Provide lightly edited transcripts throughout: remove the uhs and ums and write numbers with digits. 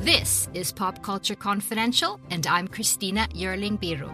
This is Pop Culture Confidential, and I'm Christina Yerling-Biru.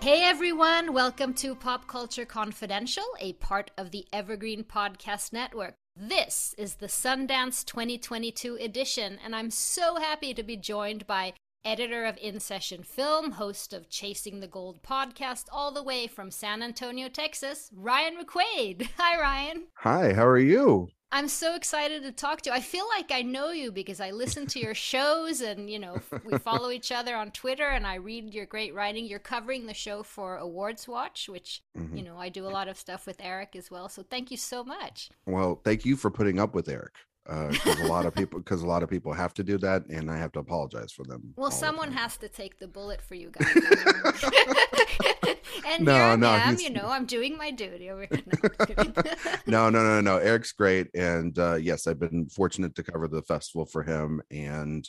Hey everyone, welcome to Pop Culture Confidential, a part of the Evergreen Podcast Network. This is the Sundance 2022 edition, and I'm so happy to be joined by editor of In Session Film, host of Chasing the Gold podcast, all the way from San Antonio, Texas, Ryan McQuaid. Hi, Ryan. Hi, how are you? I'm so excited to talk to you. I feel like I know you because I listen to your shows and, you know, we follow each other on Twitter and I read your great writing. You're covering the show for Awards Watch, which, you know, I do a lot of stuff with Eric as well. So thank you so much. Well, thank you for putting up with Eric. Because a lot of people have to do that, and I have to apologize for them. Well, someone has to take the bullet for you guys. And no, here I am, you know, I'm doing my duty. No. Eric's great, and yes, I've been fortunate to cover the festival for him, and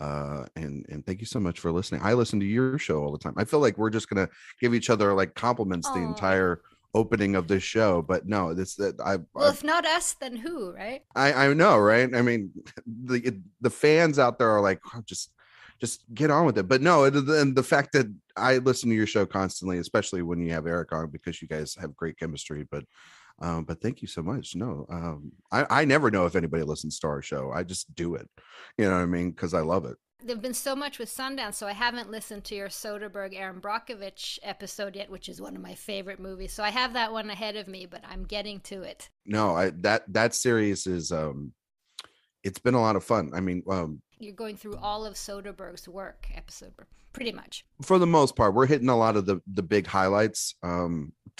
thank you so much for listening. I listen to your show all the time. I feel like we're just gonna give each other like compliments the entire opening of this show, but no, if not us, then who, right? I know, right? I mean, the fans out there are like, oh, just get on with it. But no, and the fact that I listen to your show constantly, especially when you have Eric on, because you guys have great chemistry. But thank you so much. No, I never know if anybody listens to our show. I just do it, you know what I mean, because I love it. There've been so much with Sundance, so I haven't listened to your Soderbergh, Aaron Brockovich episode yet, which is one of my favorite movies. So I have that one ahead of me, but I'm getting to it. No, that series is it's been a lot of fun. I mean, you're going through all of Soderbergh's work, episode pretty much. For the most part, we're hitting a lot of the big highlights. To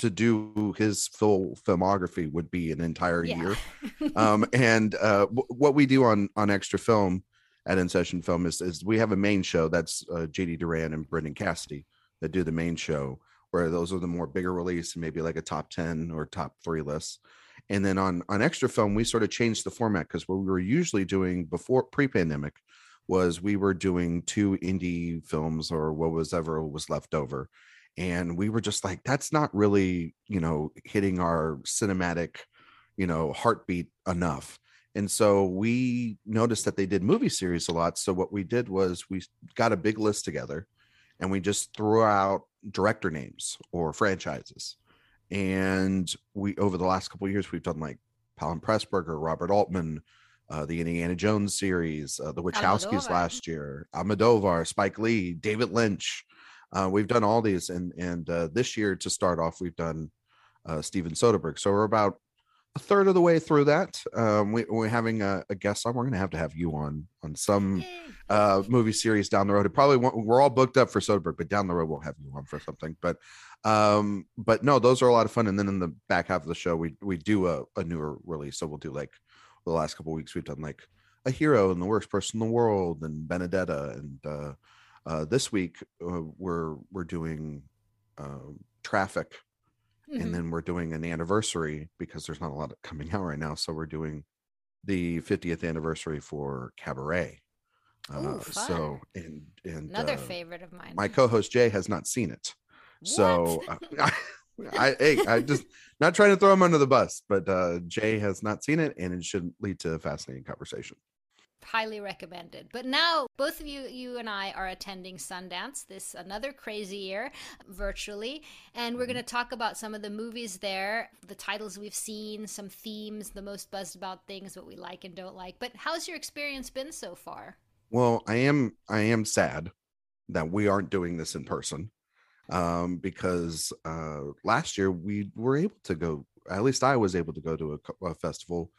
do his full filmography would be an entire year. What we do on Extra Film at In Session Film is we have a main show that's JD Duran and Brendan Cassidy that do the main show, where those are the more bigger release, maybe like a top 10 or top 3 list. And then on Extra Film, we sort of changed the format, because what we were usually doing before pre-pandemic was we were doing 2 indie films or whatever was left over. And we were just like, that's not really, you know, hitting our cinematic, you know, heartbeat enough. And so we noticed that they did movie series a lot. So what we did was we got a big list together and we just threw out director names or franchises. And we, over the last couple of years, we've done like Palin Pressburger, Robert Altman, the Indiana Jones series, the Wachowskis last year, Almodovar, Spike Lee, David Lynch. We've done all these. And this year, to start off, we've done Steven Soderbergh. So we're about a third of the way through that. We're having a guest on. We're going to have you on some movie series down the road. It probably we're all booked up for Soderbergh, but down the road we'll have you on for something. But no, those are a lot of fun. And then in the back half of the show, we do a newer release. So we'll do like the last couple of weeks we've done like A Hero and The Worst Person in the World and Benedetta. And this week we're doing Traffic. And then we're doing an anniversary, because there's not a lot coming out right now. So we're doing the 50th anniversary for Cabaret. Ooh, fun. So and another favorite of mine. My co-host Jay has not seen it. What? So I just not trying to throw him under the bus, but Jay has not seen it, and it should lead to a fascinating conversation. Highly recommended. But now both of you and I are attending Sundance this another crazy year virtually, and we're going to talk about some of the movies there, the titles we've seen, some themes, the most buzzed about things, what we like and don't like. But how's your experience been so far? Well, I am sad that we aren't doing this in person, because last year we were able to go, at least I was able to go to a festival,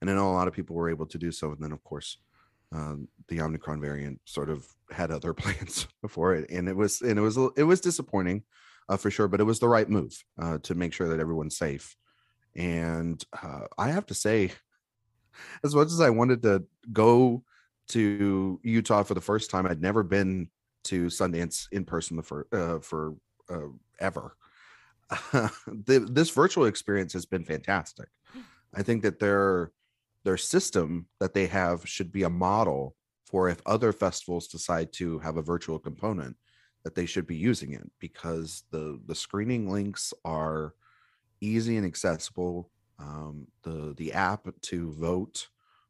and I know a lot of people were able to do so. And then of course The Omicron variant sort of had other plans before it, and it was disappointing for sure, but it was the right move to make sure that everyone's safe. And I have to say, as much as I wanted to go to Utah for the first time, I'd never been to Sundance in person for ever. This virtual experience has been fantastic. I think that their system that they have should be a model for if other festivals decide to have a virtual component, that they should be using it, because the screening links are easy and accessible. The app to vote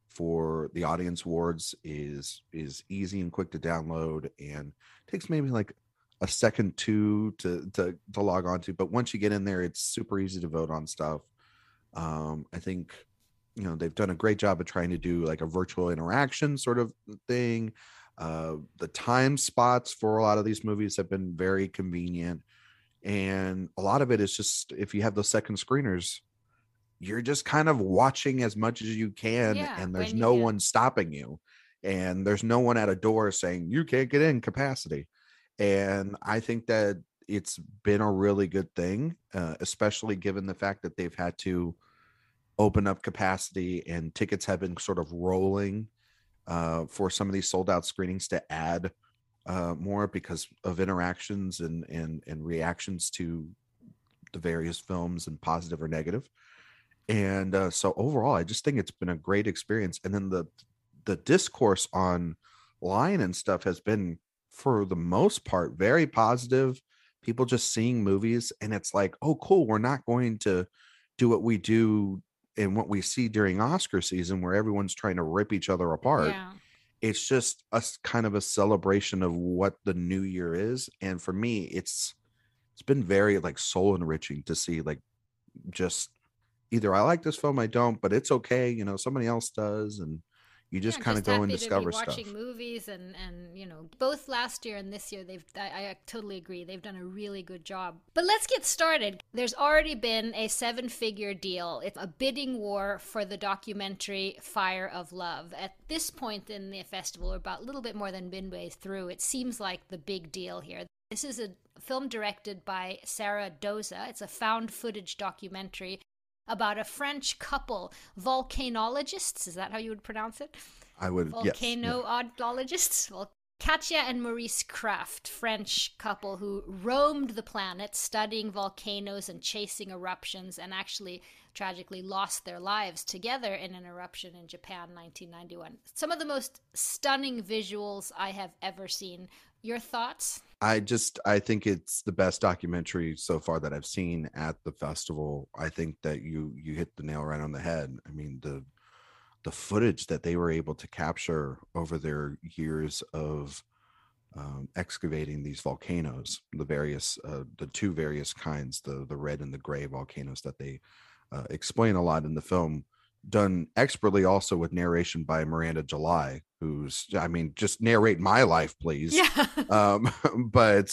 for the audience awards is easy and quick to download, and takes maybe like a second to log on to, but once you get in there, it's super easy to vote on stuff. I think, you know, they've done a great job of trying to do like a virtual interaction sort of thing. The time spots for a lot of these movies have been very convenient, and a lot of it is just, if you have those second screeners, you're just kind of watching as much as you can, and there's no one stopping you, and there's no one at a door saying you can't get in capacity. And I think that it's been a really good thing, especially given the fact that they've had to open up capacity and tickets have been sort of rolling for some of these sold out screenings to add more because of interactions and reactions to the various films, and positive or negative. And so overall, I just think it's been a great experience. And then the discourse online and stuff has been, for the most part, very positive. People just seeing movies, and it's like, oh cool, we're not going to do what we do and what we see during Oscar season where everyone's trying to rip each other apart. Yeah. It's just kind of a celebration of what the new year is. And for me, it's been very like soul enriching to see, like, just either I like this film, I don't, but it's okay, you know, somebody else does. And you just kind of go and discover stuff. Watching movies and, you know, both last year and this year, I totally agree. They've done a really good job. But let's get started. There's already been a 7-figure deal. It's a bidding war for the documentary Fire of Love. At this point in the festival, or about a little bit more than midway through, it seems like the big deal here. This is a film directed by Sarah Doza. It's a found footage documentary about a French couple, volcanologists, is that how you would pronounce it? I would, volcanologists? Well, Katja and Maurice Kraft, French couple who roamed the planet studying volcanoes and chasing eruptions, and actually tragically lost their lives together in an eruption in Japan, 1991. Some of the most stunning visuals I have ever seen. Your thoughts? I think it's the best documentary so far that I've seen at the festival. I think that you hit the nail right on the head. I mean, the footage that they were able to capture over their years of excavating these volcanoes, the two various kinds, the red and the gray volcanoes that they explain a lot in the film, done expertly also with narration by Miranda July, who's, I mean, just narrate my life, please. Yeah. But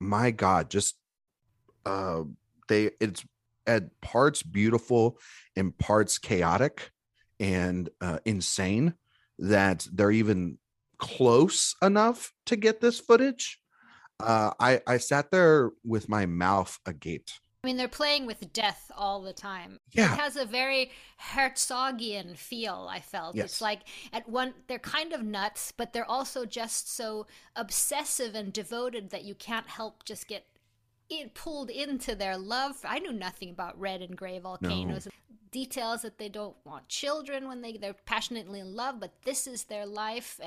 my God, just it's at parts beautiful and parts chaotic and insane that they're even close enough to get this footage. I sat there with my mouth agape. I mean, they're playing with death all the time. Yeah. It has a very Herzogian feel, I felt. Yes. It's like they're kind of nuts, but they're also just so obsessive and devoted that you can't help just get pulled into their love. I knew nothing about red and gray volcanoes. No. Details that they don't want children when they're passionately in love, but this is their life.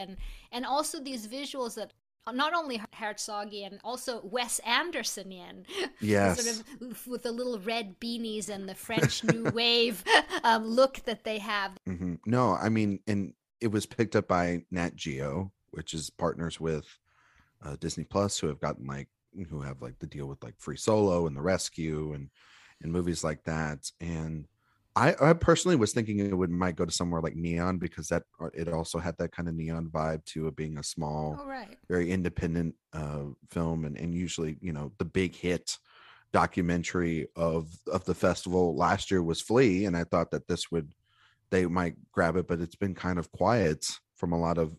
And also these visuals that not only Herzogian, also Wes Andersonian. Yes. Sort of with the little red beanies and the French New Wave look that they have. Mm-hmm. No, I mean, and it was picked up by Nat Geo, which is partners with Disney Plus, who have the deal with like Free Solo and The Rescue and movies like that. And I personally was thinking it might go to somewhere like Neon, because it also had that kind of Neon vibe to it being a small, very independent film, and usually, you know, the big hit documentary of the festival last year was Flea, and I thought that this would they might grab it, but it's been kind of quiet from a lot of,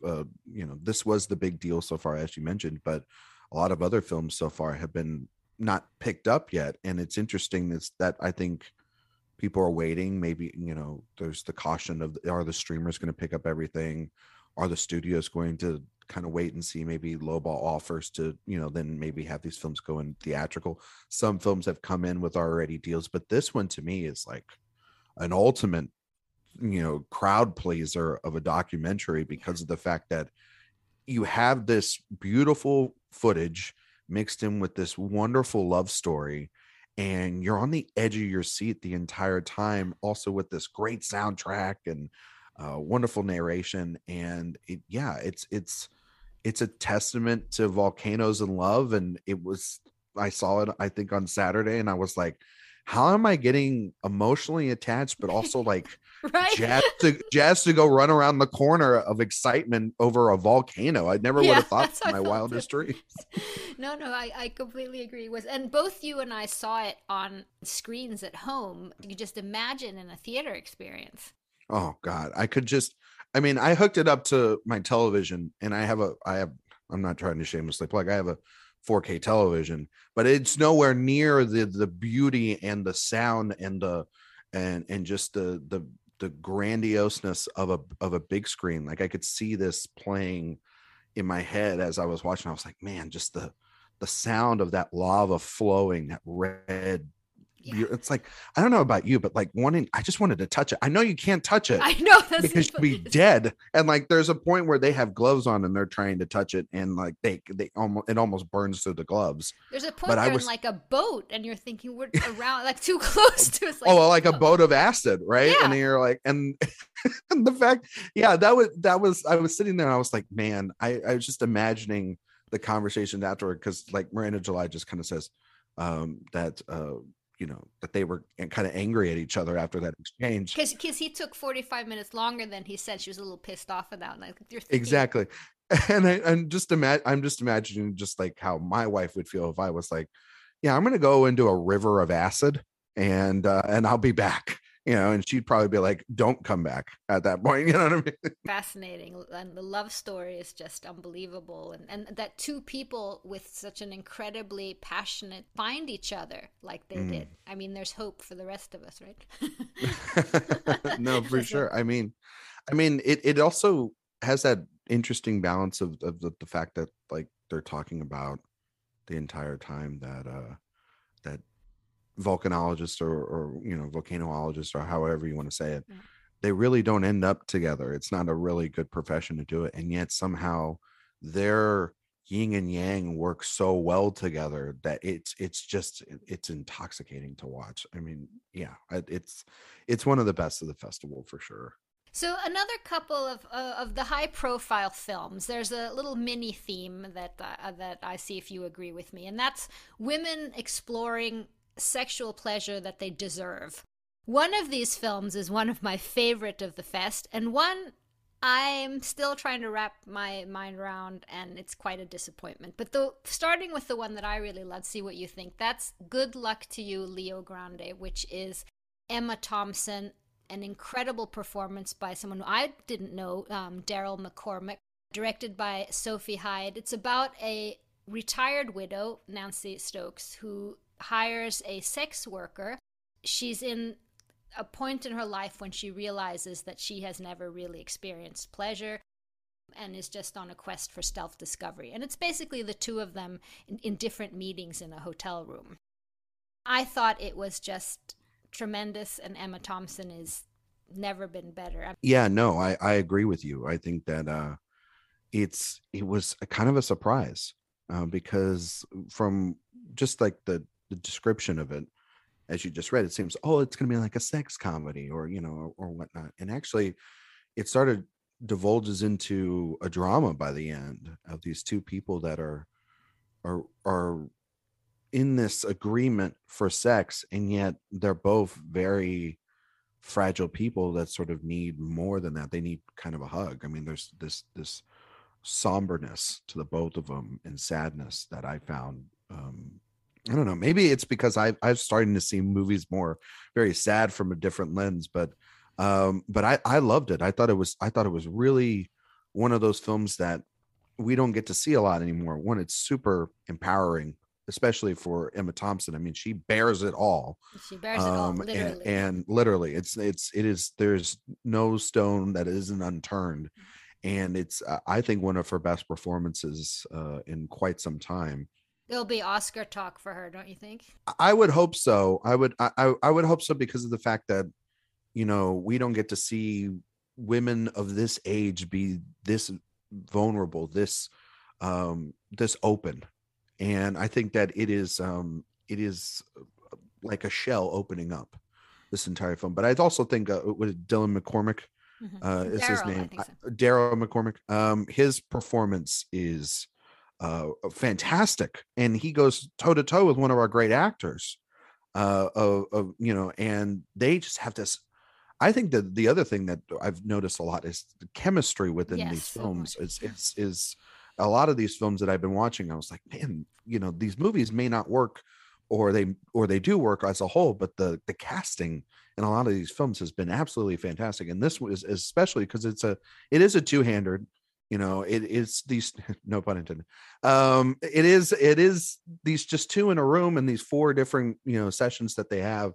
this was the big deal so far, as you mentioned, but a lot of other films so far have been not picked up yet. And it's interesting that I think people are waiting. Maybe, there's the caution of, are the streamers going to pick up everything? Are the studios going to kind of wait and see, maybe lowball offers to, then maybe have these films go in theatrical? Some films have come in with already deals, but this one to me is like an ultimate, crowd pleaser of a documentary, because of the fact that you have this beautiful footage mixed in with this wonderful love story, and you're on the edge of your seat the entire time, also with this great soundtrack and wonderful narration. And it's a testament to volcanoes and love. And I saw it, I think, on Saturday, and I was like, how am I getting emotionally attached, but also like right? jazzed to go run around the corner of excitement over a volcano? I never would have thought in my wildest dreams. No, I completely agree with, and both you and I saw it on screens at home. You just imagine in a theater experience. Oh God, I hooked it up to my television, and I'm not trying to shamelessly plug, I have a 4K television, but it's nowhere near the beauty and the sound and just the grandioseness of a big screen. Like, I could see this playing in my head as I was watching. I was like, man, just the sound of that lava flowing, that red. Yeah. It's like, I don't know about you, but like I just wanted to touch it. I know you can't touch it. I know, that's because you'd be dead. And like, there's a point where they have gloves on and they're trying to touch it, and like it almost burns through the gloves. There's a point where in like a boat, and you're thinking we're around like too close to us. A boat of acid, right? Yeah. And you're like, and the fact, that was I was sitting there and I was like, man, I was just imagining the conversation afterward, because like Miranda July just kind of says that they were kind of angry at each other after that exchange, because he took 45 minutes longer than he said. She was a little pissed off about that. Exactly. And I'm just imagining just like how my wife would feel if I was like, yeah, I'm going to go into a river of acid and I'll be back, and she'd probably be like, don't come back at that point. You know what I mean? Fascinating. And the love story is just unbelievable. And that two people with such an incredibly passionate find each other like they did. I mean, there's hope for the rest of us, right? No, for sure. I mean, it also has that interesting balance of the fact that like they're talking about the entire time that, that volcanologists or volcanologists, or however you want to say it, they really don't end up together. It's not a really good profession to do it, and yet somehow their yin and yang work so well together that it's intoxicating to watch. I mean, yeah, it's one of the best of the festival for sure. So another couple of the high-profile films, there's a little mini theme that I see if you agree with me, and that's women exploring sexual pleasure that they deserve. One of these films is one of my favorite of the fest, and one I'm still trying to wrap my mind around, and it's quite a disappointment. But starting with the one that I really love, see what you think, that's Good Luck to You, Leo Grande, which is Emma Thompson, an incredible performance by someone who I didn't know, Daryl McCormack, directed by Sophie Hyde. It's about a retired widow, Nancy Stokes, who hires a sex worker. She's in a point in her life when she realizes that she has never really experienced pleasure and is just on a quest for self-discovery. And it's basically the two of them in different meetings in a hotel room. I thought it was just tremendous, and Emma Thompson has never been better. Yeah, no, I agree with you. I think that it was a kind of a surprise because from just like the description of it, as you just read, it seems, it's going to be like a sex comedy or whatnot. And actually it divulges into a drama by the end of these two people that are in this agreement for sex. And yet they're both very fragile people that sort of need more than that. They need kind of a hug. I mean, there's this somberness to the both of them and sadness that I found, I don't know. Maybe it's because I'm starting to see movies more very sad from a different lens, but But I loved it. I thought it was really one of those films that we don't get to see a lot anymore. One, it's super empowering, especially for Emma Thompson. I mean, she bears it all. She bears it all, literally. And literally, it is. There's no stone that isn't unturned, and it's I think one of her best performances in quite some time. There'll be Oscar talk for her, don't you think? I would hope so. I would hope so, because of the fact that, you know, we don't get to see women of this age be this vulnerable, this open. And I think that it is like a shell opening up this entire film. But I also think was Dylan McCormack is Daryl, his name. So. Daryl McCormack. His performance is fantastic, and he goes toe to toe with one of our great actors. And they just have this. I think that the other thing that I've noticed a lot is the chemistry within these films. It's a lot of these films that I've been watching, I was like, man, you know, these movies may not work, or they do work as a whole, but the casting in a lot of these films has been absolutely fantastic. And this was especially because it is a two-hander, you know, no pun intended. It is these just two in a room and these four different, you know, sessions that they have.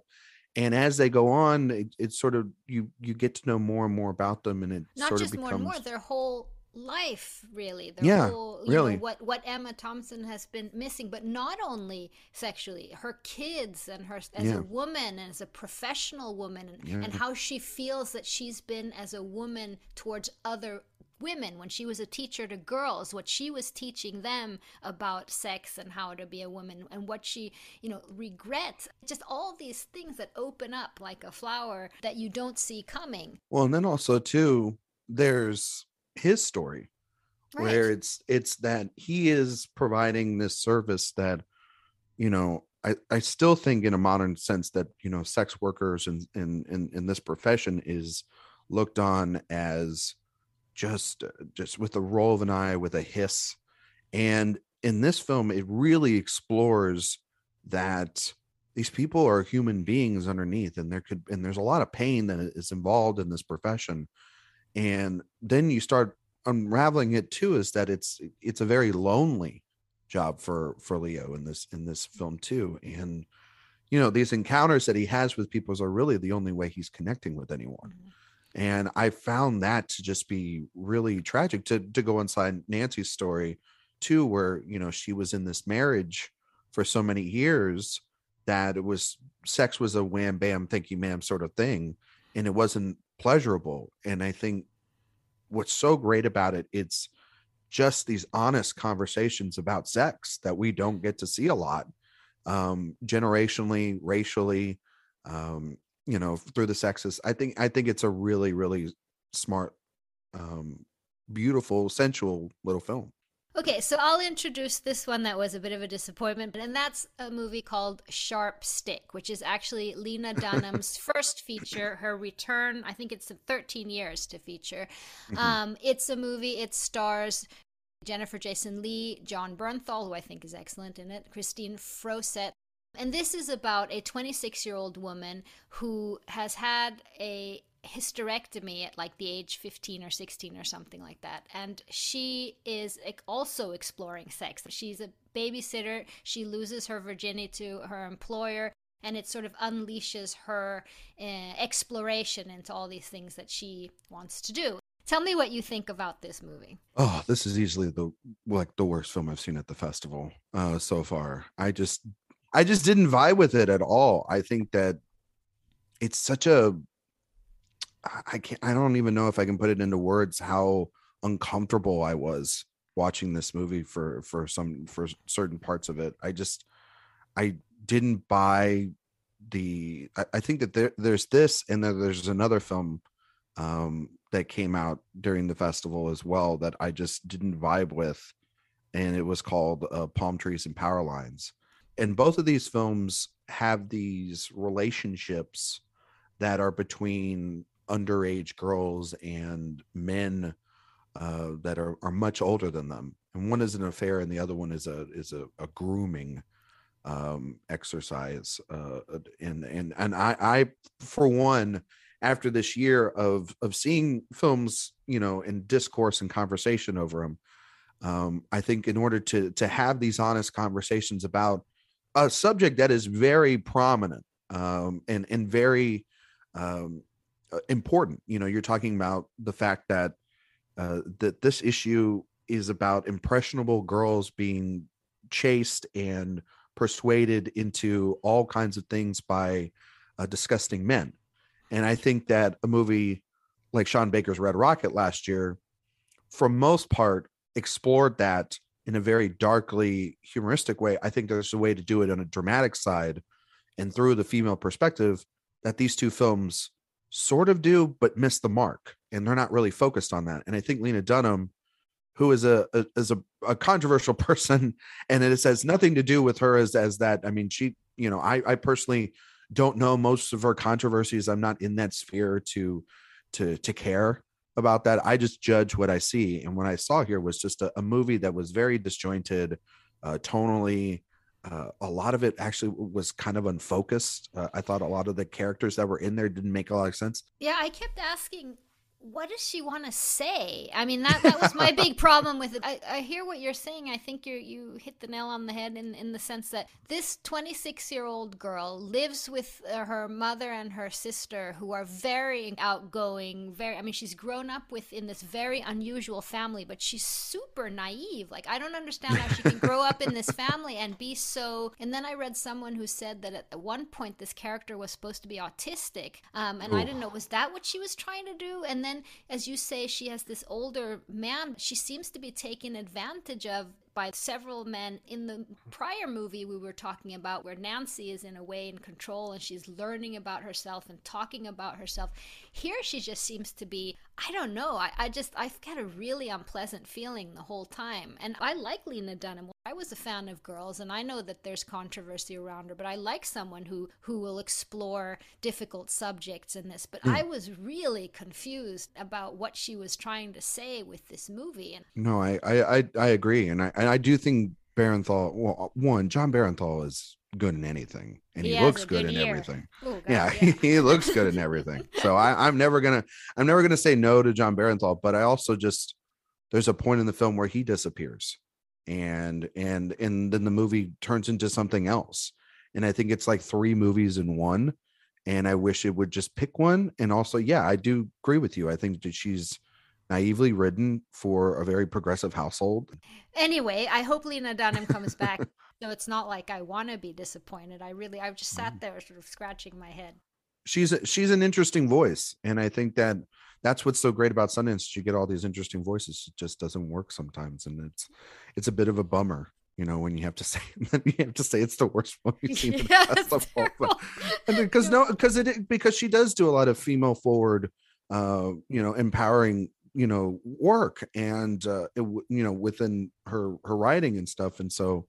And as they go on, it's sort of you get to know more and more about them, and it not sort just of becomes... more and more their whole life, really. Know, what Emma Thompson has been missing, but not only sexually, her kids and her as a woman and as a professional woman, and how she feels that she's been as a woman towards other women when she was a teacher to girls, what she was teaching them about sex and how to be a woman, and what she, you know, regrets. Just all these things that open up like a flower that you don't see coming. Well, and then also too, there's his story, right, where it's that he is providing this service that, you know, I still think in a modern sense that, you know, sex workers in this profession is looked on as just with the roll of an eye, with a hiss. And in this film, it really explores that these people are human beings underneath, and there's a lot of pain that is involved in this profession. And then you start unraveling it too, is that it's a very lonely job for Leo in this film too. And, you know, these encounters that he has with people are really the only way he's connecting with anyone. Mm-hmm. And I found that to just be really tragic, to go inside Nancy's story too, where, you know, she was in this marriage for so many years that sex was a wham, bam, thank you, ma'am sort of thing. And it wasn't pleasurable. And I think what's so great about it, it's just these honest conversations about sex that we don't get to see a lot, generationally, racially, you know, through the sexes. I think it's a really, really smart, beautiful, sensual little film. Okay, so I'll introduce this one that was a bit of a disappointment, and that's a movie called Sharp Stick, which is actually Lena Dunham's first feature, her return. I think it's 13 years to feature. It's a movie, it stars Jennifer Jason Leigh, John Bernthal, who I think is excellent in it, Christine Frosett. And this is about a 26-year-old woman who has had a hysterectomy at like the age 15 or 16 or something like that. And she is also exploring sex. She's a babysitter. She loses her virginity to her employer, and it sort of unleashes her exploration into all these things that she wants to do. Tell me what you think about this movie. Oh, this is easily the worst film I've seen at the festival so far. I just didn't vibe with it at all. I think that it's such a, I don't even know if I can put it into words how uncomfortable I was watching this movie for certain parts of it. I didn't buy I think that there's this, and then there's another film that came out during the festival as well that I just didn't vibe with. And it was called Palm Trees and Power Lines. And both of these films have these relationships that are between underage girls and men that are much older than them. And one is an affair, and the other one is a grooming exercise. And I, for one, after this year of seeing films, you know, in discourse and conversation over them. I think in order to have these honest conversations about a subject that is very prominent and very important, you know, you're talking about the fact that that this issue is about impressionable girls being chased and persuaded into all kinds of things by disgusting men. And I think that a movie like Sean Baker's Red Rocket last year, for most part, explored that in a very darkly humoristic way. I think there's a way to do it on a dramatic side and through the female perspective that these two films sort of do, but miss the mark. And they're not really focused on that. And I think Lena Dunham, who is a controversial person, and it has nothing to do with her as that. I mean, she, you know, I personally don't know most of her controversies. I'm not in that sphere to care about that. I just judge what I see. And what I saw here was just a movie that was very disjointed, tonally. A lot of it actually was kind of unfocused. I thought a lot of the characters that were in there didn't make a lot of sense. Yeah, I kept asking, what does she want to say? I mean, that was my big problem with it. I hear what you're saying. I think you hit the nail on the head in the sense that this 26-year-old girl lives with her mother and her sister, who are very outgoing. She's grown up within this very unusual family, but she's super naive. Like, I don't understand how she can grow up in this family and be so... And then I read someone who said that at one point this character was supposed to be autistic, and I didn't know, was that what she was trying to do? And then, as you say, she has this older man. She seems to be taken advantage of by several men. In the prior movie we were talking about, where Nancy is in a way in control and she's learning about herself and talking about herself, here she just seems to be, I don't know, I've got a really unpleasant feeling the whole time. And I like Lena Dunham. I was a fan of girls, and I know that there's controversy around her, but I like someone who will explore difficult subjects in this. But I was really confused about what she was trying to say with this movie. And no, I agree, and I do think Bernthal, well, one, John Bernthal is good in anything, and he looks good in everything. Ooh, God, yeah, he looks good in everything. So I'm never gonna say no to John Bernthal, but I also just, there's a point in the film where he disappears, and then the movie turns into something else. And I think it's like three movies in one, and I wish it would just pick one. And also, yeah, I do agree with you. I think that she's naively ridden for a very progressive household. Anyway, I hope Lena Dunham comes back. No, it's not like I want to be disappointed. I just sat there sort of scratching my head. She's an interesting voice. And I think that that's what's so great about Sundance. You get all these interesting voices. It just doesn't work sometimes. And it's a bit of a bummer, you know, when you have to say it's the worst one you've seen. Yeah, the festival. Because she does do a lot of female forward, you know, empowering, you know, work, and it, you know, within her writing and stuff. And so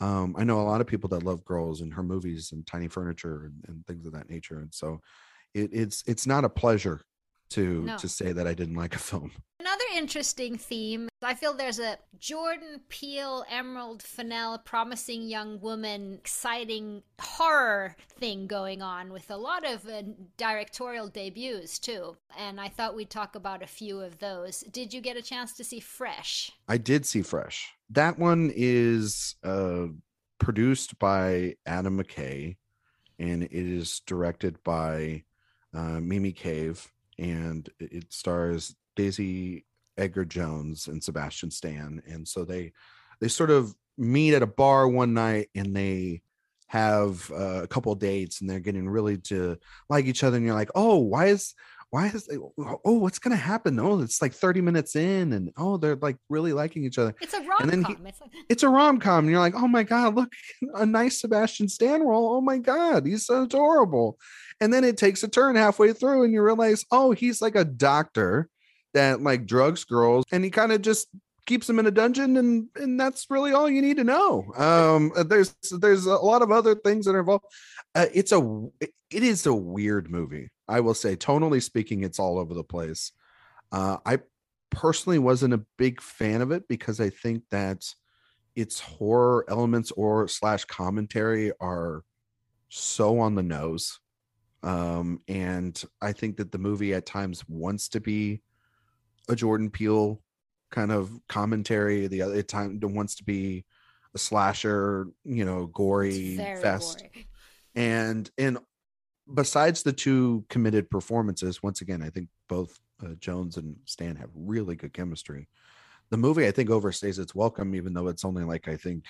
I know a lot of people that love girls and her movies and Tiny Furniture and things of that nature. And so it's not a pleasure to say that I didn't like a film. Another interesting theme, I feel there's a Jordan Peele, Emerald Fennell, Promising Young Woman, exciting horror thing going on with a lot of directorial debuts too. And I thought we'd talk about a few of those. Did you get a chance to see Fresh? I did see Fresh. That one is produced by Adam McKay, and it is directed by Mimi Cave. And it stars Daisy Edgar-Jones and Sebastian Stan. And so they sort of meet at a bar one night, and they have a couple of dates, and they're getting really to like each other. And you're like, oh, what's going to happen? Oh, it's like 30 minutes in, and oh, they're like really liking each other. It's a rom-com. It's a rom-com. And you're like, oh my God, look, a nice Sebastian Stan role. Oh my God, he's so adorable. And then it takes a turn halfway through, and you realize, oh, he's like a doctor that like drugs girls, and he kind of just keeps them in a dungeon, and that's really all you need to know. There's a lot of other things that are involved. It is a weird movie. I will say, tonally speaking, it's all over the place. I personally wasn't a big fan of it because I think that its horror elements or / commentary are so on the nose. And I think that the movie at times wants to be a Jordan Peele kind of commentary. The other time wants to be a slasher, you know, gory fest. Gory. And besides the two committed performances, once again, I think both Jones and Stan have really good chemistry. The movie, I think, overstays its welcome, even though it's only like, I think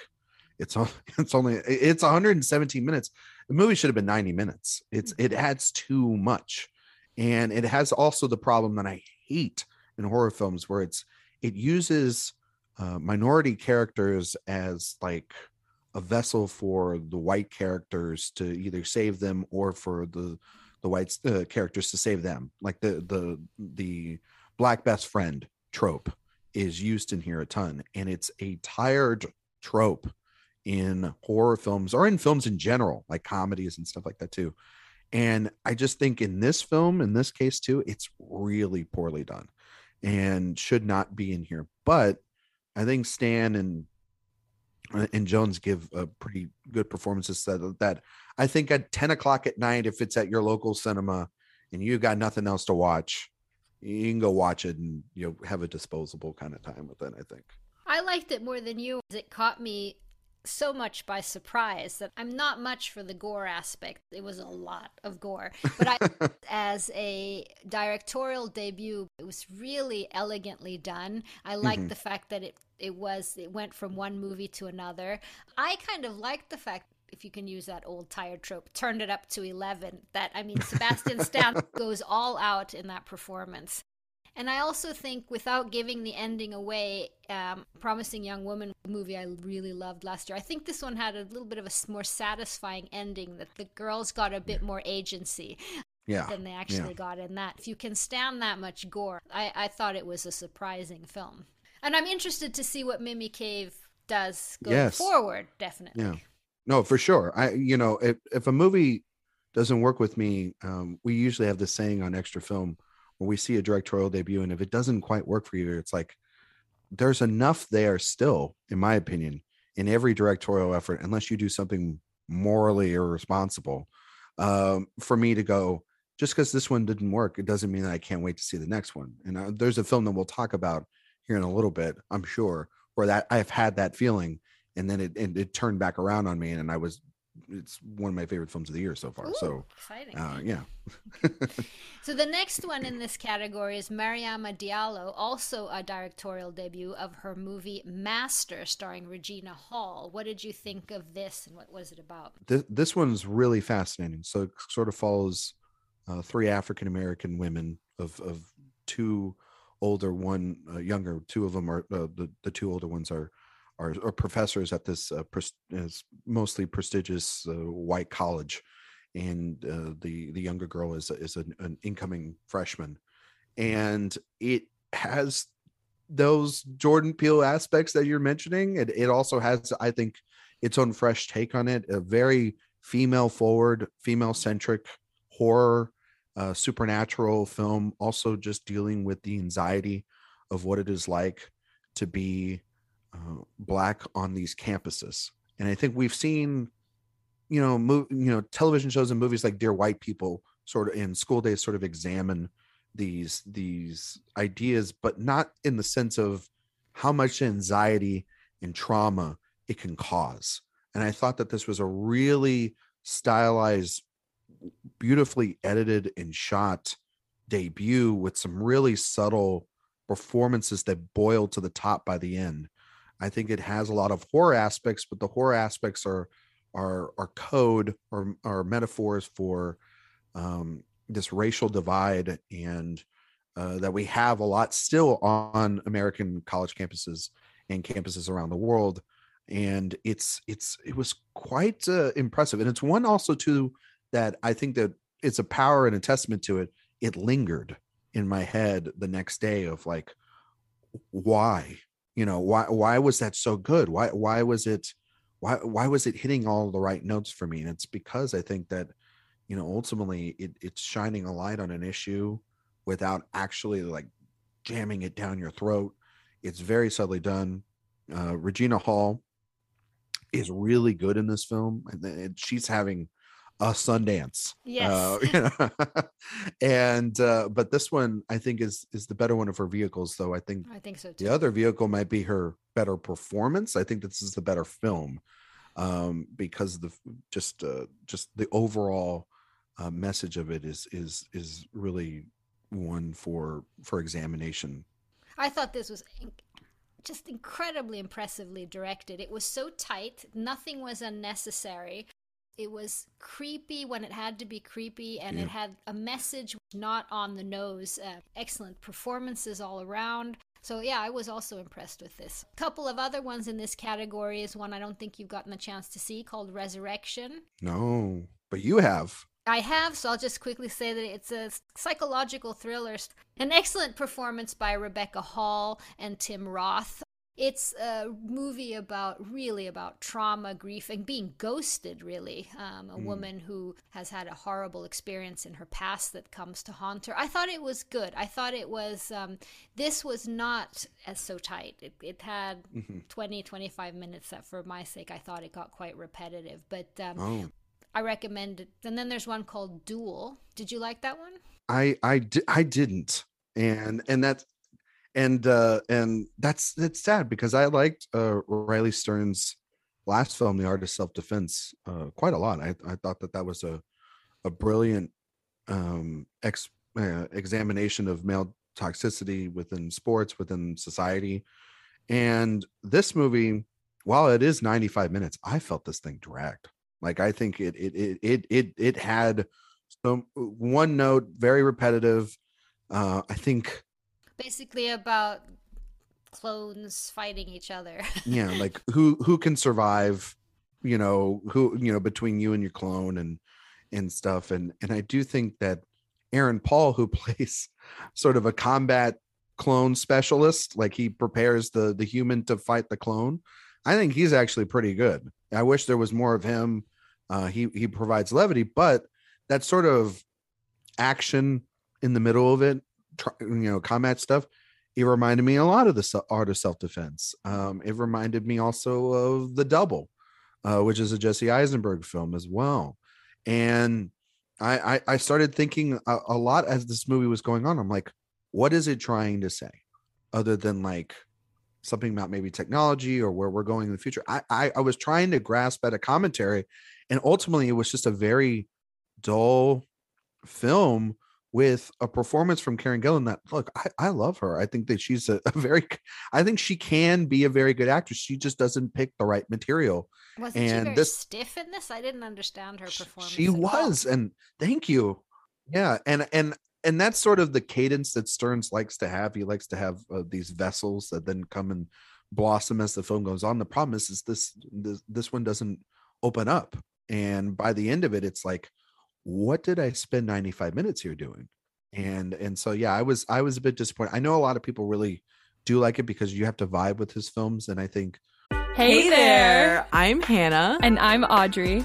it's 117 minutes. The movie should have been 90 minutes. It adds too much. And it has also the problem that I hate in horror films where it uses minority characters as like a vessel for the white characters to either save them or for the white characters to save them. Like the black best friend trope is used in here a ton, and it's a tired trope in horror films or in films in general, like comedies and stuff like that too. And I just think in this film, in this case too, it's really poorly done and should not be in here. But I think Stan and Jones give a pretty good performances that I think at 10 o'clock at night, if it's at your local cinema and you got nothing else to watch, you can go watch it and you'll have a disposable kind of time with it. I think I liked it more than you. It caught me so much by surprise that I'm not much for the gore aspect. It was a lot of gore, but as a directorial debut, it was really elegantly done. I liked the fact that it went from one movie to another. I kind of liked the fact, if you can use that old tired trope, turned it up to 11, Sebastian Stan goes all out in that performance. And I also think, without giving the ending away, Promising Young Woman, a movie I really loved last year, I think this one had a little bit of a more satisfying ending, that the girls got a bit more agency than they actually got in that. If you can stand that much gore, I thought it was a surprising film. And I'm interested to see what Mimi Cave does going forward, definitely. Yeah. No, for sure. If a movie doesn't work with me, we usually have this saying on Extra Film, when we see a directorial debut and if it doesn't quite work for you, it's like there's enough there still, in my opinion, in every directorial effort, unless you do something morally irresponsible, for me to go, just because this one didn't work, it doesn't mean that I can't wait to see the next one. And there's a film that we'll talk about here in a little bit, I'm sure, where that I've had that feeling, and then it turned back around on me, and it's one of my favorite films of the year so far. Ooh, so exciting. So the next one in this category is Mariama Diallo, also a directorial debut, of her movie Master, starring Regina Hall. What did you think of this, and what was it about? This one's really fascinating. So it sort of follows three African-American women of two older, one younger. Two of them are the two older ones are professors at this mostly prestigious white college, and the younger girl is an incoming freshman, and it has those Jordan Peele aspects that you're mentioning. It also has, I think, its own fresh take on it, a very female forward, female centric horror, supernatural film, also just dealing with the anxiety of what it is like to be black on these campuses. And I think we've seen, television shows and movies like Dear White People sort of in School Days sort of examine these ideas, but not in the sense of how much anxiety and trauma it can cause. And I thought that this was a really stylized, beautifully edited and shot debut with some really subtle performances that boil to the top by the end. I think it has a lot of horror aspects, but the horror aspects are code or are metaphors for this racial divide, and that we have a lot still on American college campuses and campuses around the world. And it was quite impressive. And it's one also too that I think that it's a power and a testament to it. It lingered in my head the next day of like, why? Why was that so good? Why was it hitting all the right notes for me? And it's because I think that, ultimately it's shining a light on an issue without actually like jamming it down your throat. It's very subtly done. Regina Hall is really good in this film, and she's having a Sundance. Yes. And but this one I think is the better one of her vehicles, though. I think so too. The other vehicle might be her better performance. I think this is the better film, because the just the overall message of it is really one for examination. I thought this was just incredibly impressively directed. It was so tight. Nothing was unnecessary. It was creepy when it had to be creepy, and it had a message not on the nose. Excellent performances all around. So yeah, I was also impressed with this. A couple of other ones in this category is one I don't think you've gotten a chance to see, called Resurrection. No, but you have. I have, so I'll just quickly say that it's a psychological thriller. An excellent performance by Rebecca Hall and Tim Roth. It's a movie about trauma, grief, and being ghosted, really. A woman who has had a horrible experience in her past that comes to haunt her. I thought it was good. I thought it was, this was not as so tight. It had 20, 25 minutes that, for my sake, I thought it got quite repetitive. But I recommend it. And then there's one called Duel. Did you like that one? I didn't. And that's... And that's sad, because I liked Riley Stern's last film, The Art of Self-Defense, quite a lot. I thought that was a brilliant examination of male toxicity within sports, within society. And this movie, while it is 95 minutes, I felt this thing dragged. Like, I think it had one note, very repetitive. I think. Basically about clones fighting each other. Yeah, like who can survive, between you and your clone and stuff. And I do think that Aaron Paul, who plays sort of a combat clone specialist, like he prepares the human to fight the clone, I think he's actually pretty good. I wish there was more of him. He provides levity, but that sort of action in the middle of it, combat stuff, it reminded me a lot of The Art of Self-Defense. It reminded me also of The Double, which is a Jesse Eisenberg film as well. And I started thinking a lot as this movie was going on. I'm like, what is it trying to say, other than like something about maybe technology or where we're going in the future? I was trying to grasp at a commentary, and ultimately it was just a very dull film with a performance from Karen Gillan that, look, I love her. I think that she's I think she can be a very good actress. She just doesn't pick the right material. Wasn't she very stiff in this? I didn't understand her performance. She was, and thank you. Yeah, and that's sort of the cadence that Stearns likes to have. He likes to have these vessels that then come and blossom as the film goes on. The problem is this one doesn't open up, and by the end of it, it's like, what did I spend 95 minutes here doing? And so, yeah, I was a bit disappointed. I know a lot of people really do like it because you have to vibe with his films. And I think, hey there, I'm Hannah. And I'm Audrey.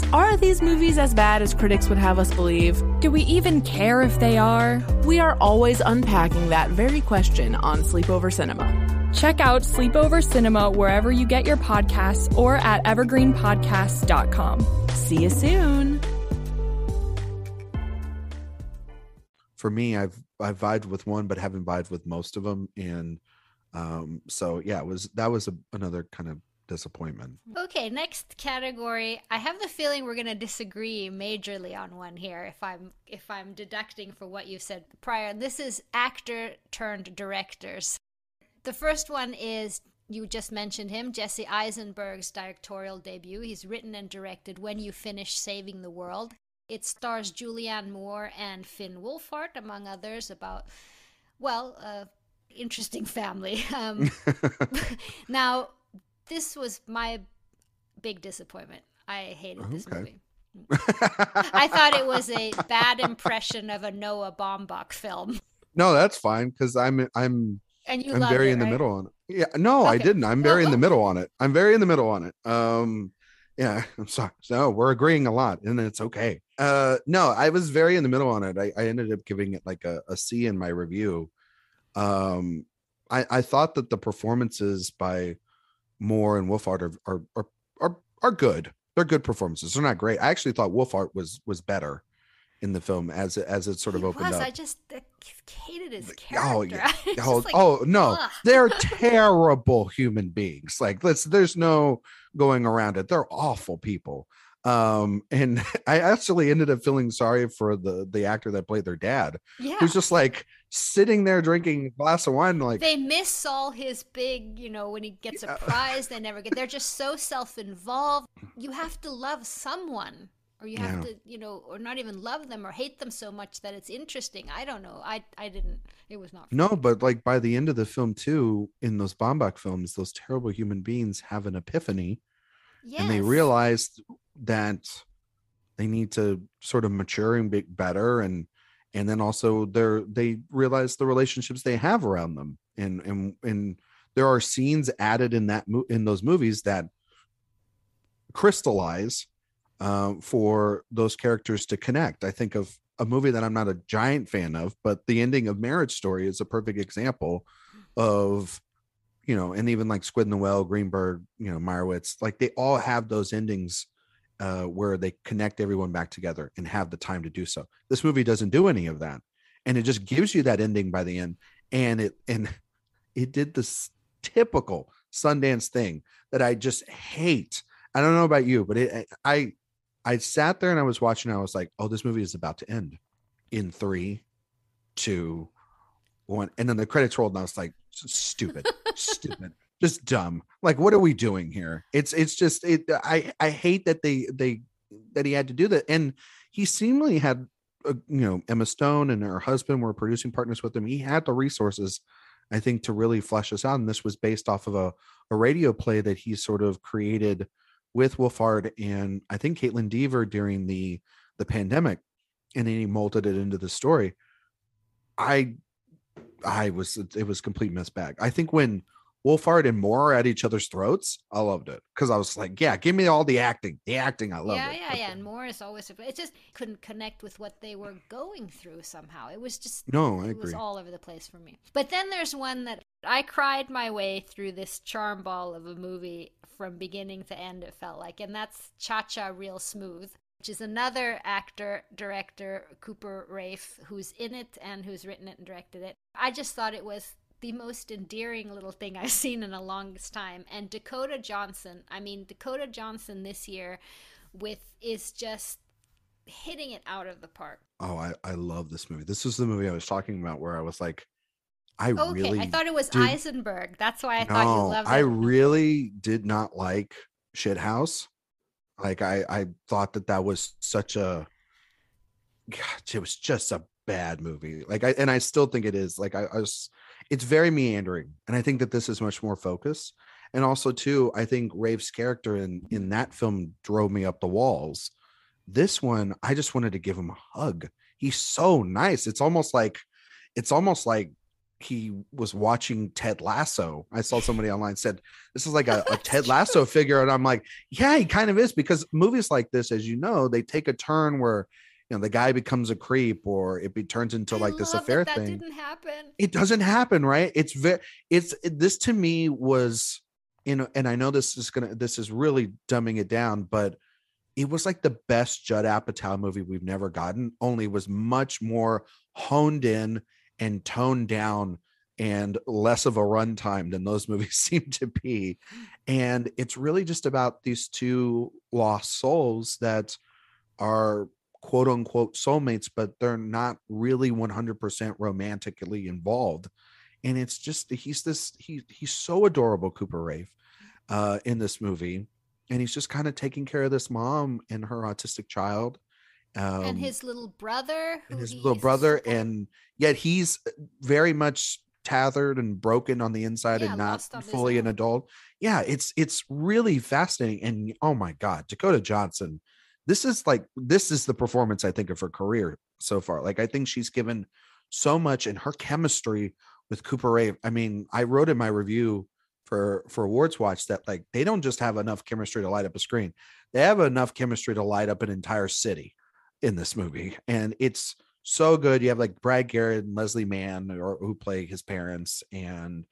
Are these movies as bad as critics would have us believe? Do we even care if they are? We are always unpacking that very question on Sleepover Cinema. Check out Sleepover Cinema wherever you get your podcasts or at evergreenpodcasts.com. See you soon. For me, I've vibed with one, but haven't vibed with most of them, and so yeah, that was another kind of disappointment. Okay, next category. I have the feeling we're going to disagree majorly on one here, if I'm deducting for what you've said prior. This is actor turned directors. The first one is, you just mentioned him, Jesse Eisenberg's directorial debut. He's written and directed When You Finish Saving the World. It stars Julianne Moore and Finn Wolfhard, among others, about, well, interesting family. Now, this was my big disappointment. I hated this movie. I thought it was a bad impression of a Noah Baumbach film. No, that's fine, because I'm very in the middle on it. Yeah, no, okay. I didn't. I'm very in the middle on it. Yeah, I'm sorry. No, we're agreeing a lot, and it's okay. No, I was very in the middle on it. I ended up giving it like a C in my review. I thought that the performances by Moore and Wolfhard are good. They're good performances. They're not great. I actually thought Wolfhard was better in the film as it sort of opened up. I hated his character. Oh, yeah. No, they're terrible human beings. Like, there's no going around it. They're awful people. And I actually ended up feeling sorry for the actor that played their dad. Yeah. Who's just like sitting there drinking a glass of wine. Like, they miss all his big, when he gets a prize, they're just so self-involved. You have to love someone, or you have to, or not even love them, or hate them so much that it's interesting. I don't know. I didn't, it was not. No, but like by the end of the film too, in those Baumbach films, those terrible human beings have an epiphany. Yes. And they realized that they need to sort of mature and be better, and then also they realize the relationships they have around them, and there are scenes added in those movies that crystallize for those characters to connect. I think of a movie that I'm not a giant fan of, but the ending of Marriage Story is a perfect example of. And even like Squid in the Well, Greenberg, Meyerowitz, like they all have those endings where they connect everyone back together and have the time to do so. This movie doesn't do any of that, and it just gives you that ending by the end. And it did this typical Sundance thing that I just hate. I don't know about you, but I sat there and I was watching. And I was like, oh, this movie is about to end in 3, 2, 1, and then the credits rolled, and I was like, stupid, just dumb. Like, what are we doing here? It's just I hate that that he had to do that. And he seemingly had, Emma Stone and her husband were producing partners with him. He had the resources, I think, to really flesh this out. And this was based off of a radio play that he sort of created with Wolfhard and I think Caitlin Dever during the pandemic. And then he molded it into the story. It was complete mess bag. I think when Wolfhard and Moore are at each other's throats, I loved it, because I was like, yeah, give me all the acting. The acting, I love it. Yeah. And Moore is always, it just couldn't connect with what they were going through somehow. It was just, no, I agree. It was all over the place for me. But then there's one that I cried my way through this charm ball of a movie from beginning to end, it felt like, and that's Cha-Cha Real Smooth, which is another actor, director, Cooper Rafe, who's in it and who's written it and directed it. I just thought it was the most endearing little thing I've seen in the longest time. And Dakota Johnson this year is just hitting it out of the park. Oh, I love this movie. This was the movie I was talking about where I was like, I thought it was Eisenberg. That's why I thought you loved it. I really did not like Shithouse. Like I thought that was such it was just a bad movie. Like I still think it is. Like it's very meandering. And I think that this is much more focused. And also too, I think Rafe's character in that film drove me up the walls. This one, I just wanted to give him a hug. He's so nice. It's almost like he was watching Ted Lasso. I saw somebody online said, this is like a Ted Lasso figure. And I'm like, yeah, he kind of is, because movies like this, as you know, they take a turn where, the guy becomes a creep, or turns into like this affair thing. That didn't happen. It doesn't happen. Right. This to me was, and I know this is really dumbing it down, but it was like the best Judd Apatow movie we've never gotten, only was much more honed in and toned down and less of a runtime than those movies seem to be. And it's really just about these two lost souls that are quote unquote soulmates, but they're not really 100% romantically involved. And it's just, he's so adorable, Cooper Rafe, in this movie. And he's just kind of taking care of this mom and her autistic child. And his little brother. And yet he's very much tethered and broken on the inside, and not fully an adult. Yeah, it's really fascinating. And oh my God, Dakota Johnson This is the performance I think of her career so far. Like, I think she's given so much, and her chemistry with Cooper Rave. I mean, I wrote in my review for Awards Watch that, like, they don't just have enough chemistry to light up a screen. They have enough chemistry to light up an entire city in this movie. And it's so good. You have like Brad Garrett and Leslie Mann who play his parents. And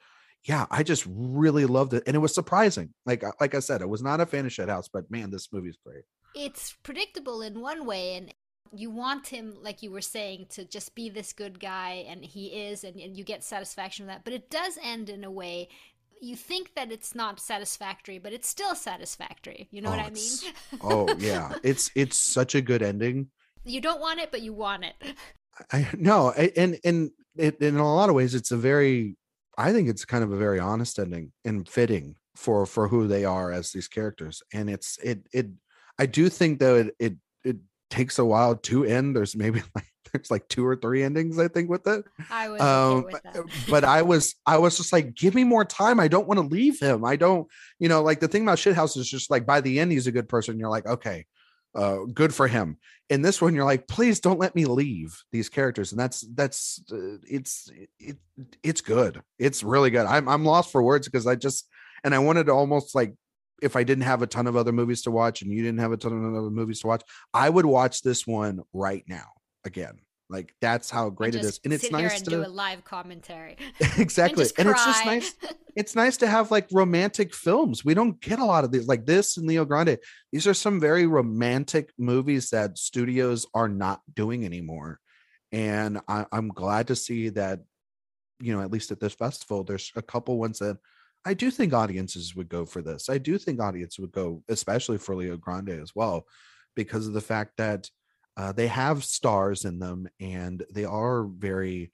yeah, I just really loved it. And it was surprising. Like I said, I was not a fan of Shithouse, but man, this movie's great. It's predictable in one way, and you want him, like you were saying, to just be this good guy, and he is, and you get satisfaction with that. But it does end in a way you think that it's not satisfactory, but it's still satisfactory. You know what I mean? Oh yeah, it's such a good ending. You don't want it, but you want it. And in a lot of ways, it's I think it's kind of a very honest ending and fitting for who they are as these characters. And I do think though it takes a while to end. There's maybe there's 2 or 3 endings, I think, with it. I was okay with that. But I was just like, give me more time. I don't want to leave him. I don't, the thing about Shithouse is just like, by the end, he's a good person. You're like, okay, good for him. In this one, you're like, please don't let me leave these characters. And it's good. It's really good. I'm lost for words because I wanted to almost like, if I didn't have a ton of other movies to watch and you didn't have a ton of other movies to watch, I would watch this one right now again. Like, that's how great it is. And it's nice to do a live commentary. Exactly. And it's just nice. It's nice to have like romantic films. We don't get a lot of these, like this and Leo Grande. These are some very romantic movies that studios are not doing anymore. And I'm glad to see that, at least at this festival, there's a couple ones that I do think audiences would go for this. I do think audiences would go, especially for Leo Grande as well, because of the fact that they have stars in them, and they are very,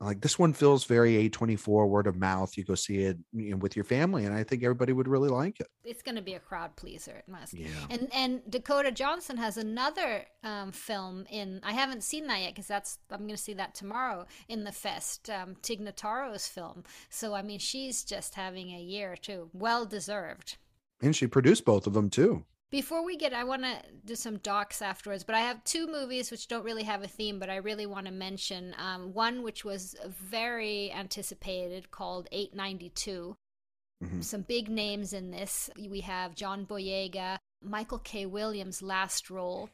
like, this one feels very A24 word of mouth. You go see it with your family, and I think everybody would really like it. It's going to be a crowd pleaser. It must. Yeah. And Dakota Johnson has another film in, I haven't seen that yet because I'm going to see that tomorrow in the fest, Tignataro's film. So, I mean, she's just having a year too. Well deserved. And she produced both of them too. Before we I want to do some docs afterwards, but I have 2 movies which don't really have a theme, but I really want to mention one which was very anticipated called 892. Mm-hmm. Some big names in this. We have John Boyega, Michael K. Williams' last role,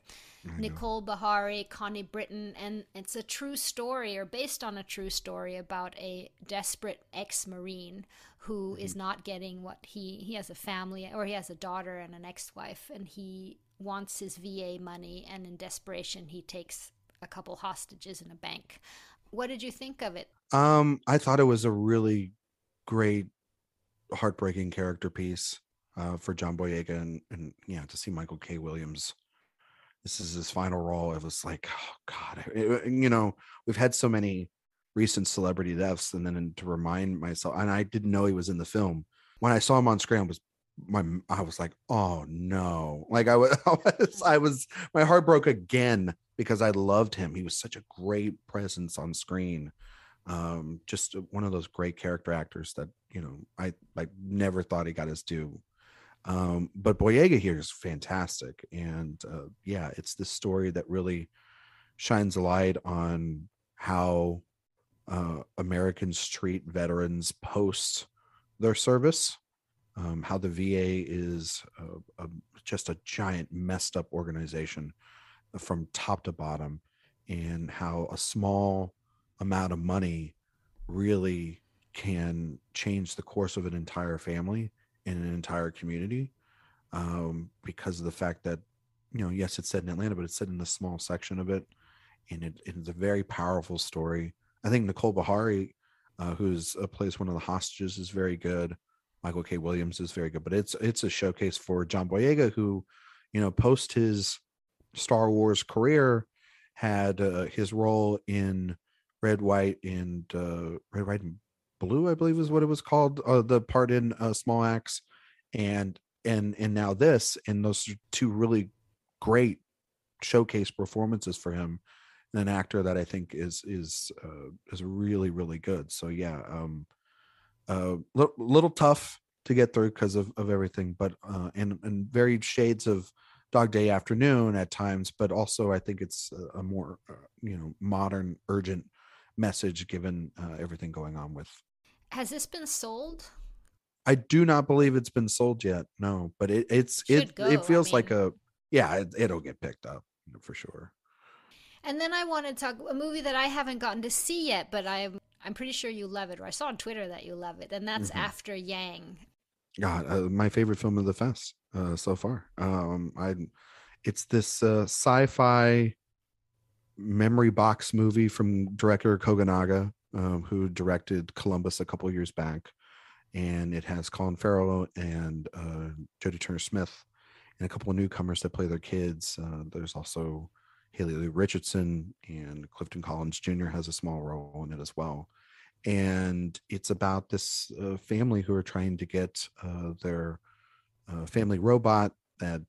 Nicole Bahari, Connie Britton, and it's a true story, or based on a true story, about a desperate ex-Marine who is not getting what he has a family, or he has a daughter and an ex-wife, and he wants his VA money, and in desperation, he takes a couple hostages in a bank. What did you think of it? I thought it was a really great, heartbreaking character piece. For John Boyega and to see Michael K. Williams, this is his final role. It was like, oh God, we've had so many recent celebrity deaths, and then to remind myself, and I didn't know he was in the film. When I saw him on screen, I was like, oh no, like I was, my heart broke again because I loved him. He was such a great presence on screen. Just one of those great character actors that, I never thought he got his due. But Boyega here is fantastic. And it's this story that really shines a light on how Americans treat veterans post their service, how the VA is just a giant messed up organization from top to bottom, and how a small amount of money really can change the course of an entire family and an entire community, because of the fact that, yes, it's set in Atlanta, but it's set in a small section of it. And it's a very powerful story. I think Nicole Bahari, who plays one of the hostages, is very good. Michael K. Williams is very good, but it's a showcase for John Boyega, who, post his Star Wars career, had his role in Red, White, and Blue, I believe is what it was called, the part in Small Axe, and now this, and those are 2 really great showcase performances for him, and an actor that I think is really, really good. So yeah, little tough to get through because of everything, but and very shades of Dog Day Afternoon at times, but also I think it's a more, modern, urgent message given everything going on with. Has this been sold? I do not believe it's been sold yet. No, but it feels like it'll get picked up for sure. And then I want to talk a movie that I haven't gotten to see yet, but I'm pretty sure you love it. Or I saw on Twitter that you love it, and that's After Yang. God, my favorite film of the fest so far. It's this sci-fi memory box movie from director Kogonaga, who directed Columbus a couple years back, and it has Colin Farrell and Jodie Turner-Smith and a couple of newcomers that play their kids. There's also Haley Lou Richardson, and Clifton Collins Jr. has a small role in it as well. And it's about this family who are trying to get their family robot that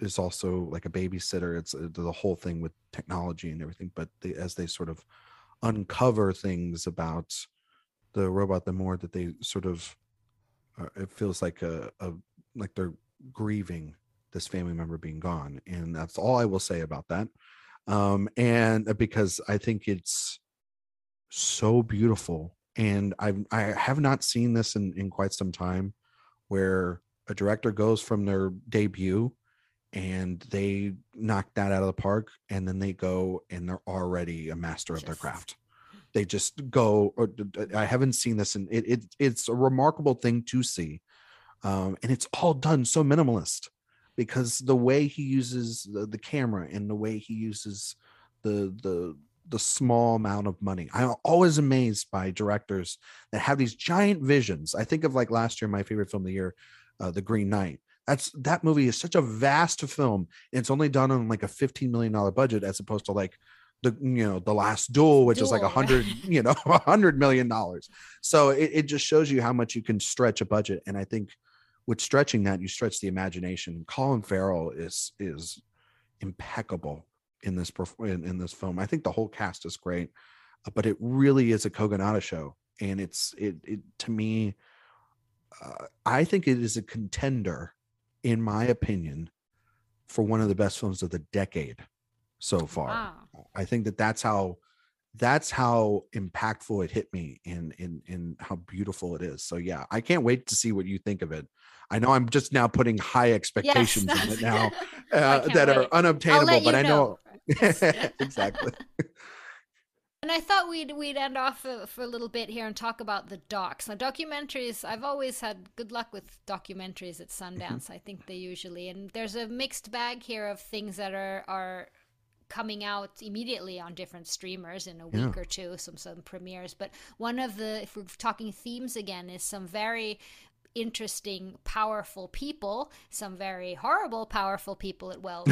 is also like a babysitter. It's the whole thing with technology and everything. But as they sort of uncover things about the robot, the more that they sort of, it feels like like they're grieving this family member being gone. And that's all I will say about that. And because I think it's so beautiful, and I have not seen this in quite some time, where a director goes from their debut and they knock that out of the park, and then they go and they're already a master of their craft. They just go. I haven't seen this, and it's a remarkable thing to see, and it's all done so minimalist, because the way he uses the camera and the way he uses the small amount of money. I'm always amazed by directors that have these giant visions. I think of like last year, my favorite film of the year, The Green Knight. That movie is such a vast film. It's only done on like a $15 million budget, as opposed to like the Last Duel, which is like $100 million. So it just shows you how much you can stretch a budget. And I think with stretching that, you stretch the imagination. Colin Farrell is impeccable in this film. I think the whole cast is great, but it really is a Kogonaga show, and it to me, I think it is a contender, in my opinion, for one of the best films of the decade so far. Wow. I think that's how impactful it hit me, and how beautiful it is. So yeah, I can't wait to see what you think of it. I know I'm just now putting high expectations on it now that are unobtainable, but I know. Exactly. And I thought we'd end off for a little bit here and talk about the docs. Now, documentaries, I've always had good luck with documentaries at Sundance. I think they usually, and there's a mixed bag here of things that are coming out immediately on different streamers in a week or two, some premieres. But one of the, if we're talking themes again, is some very interesting, powerful people, some very horrible, powerful people as well,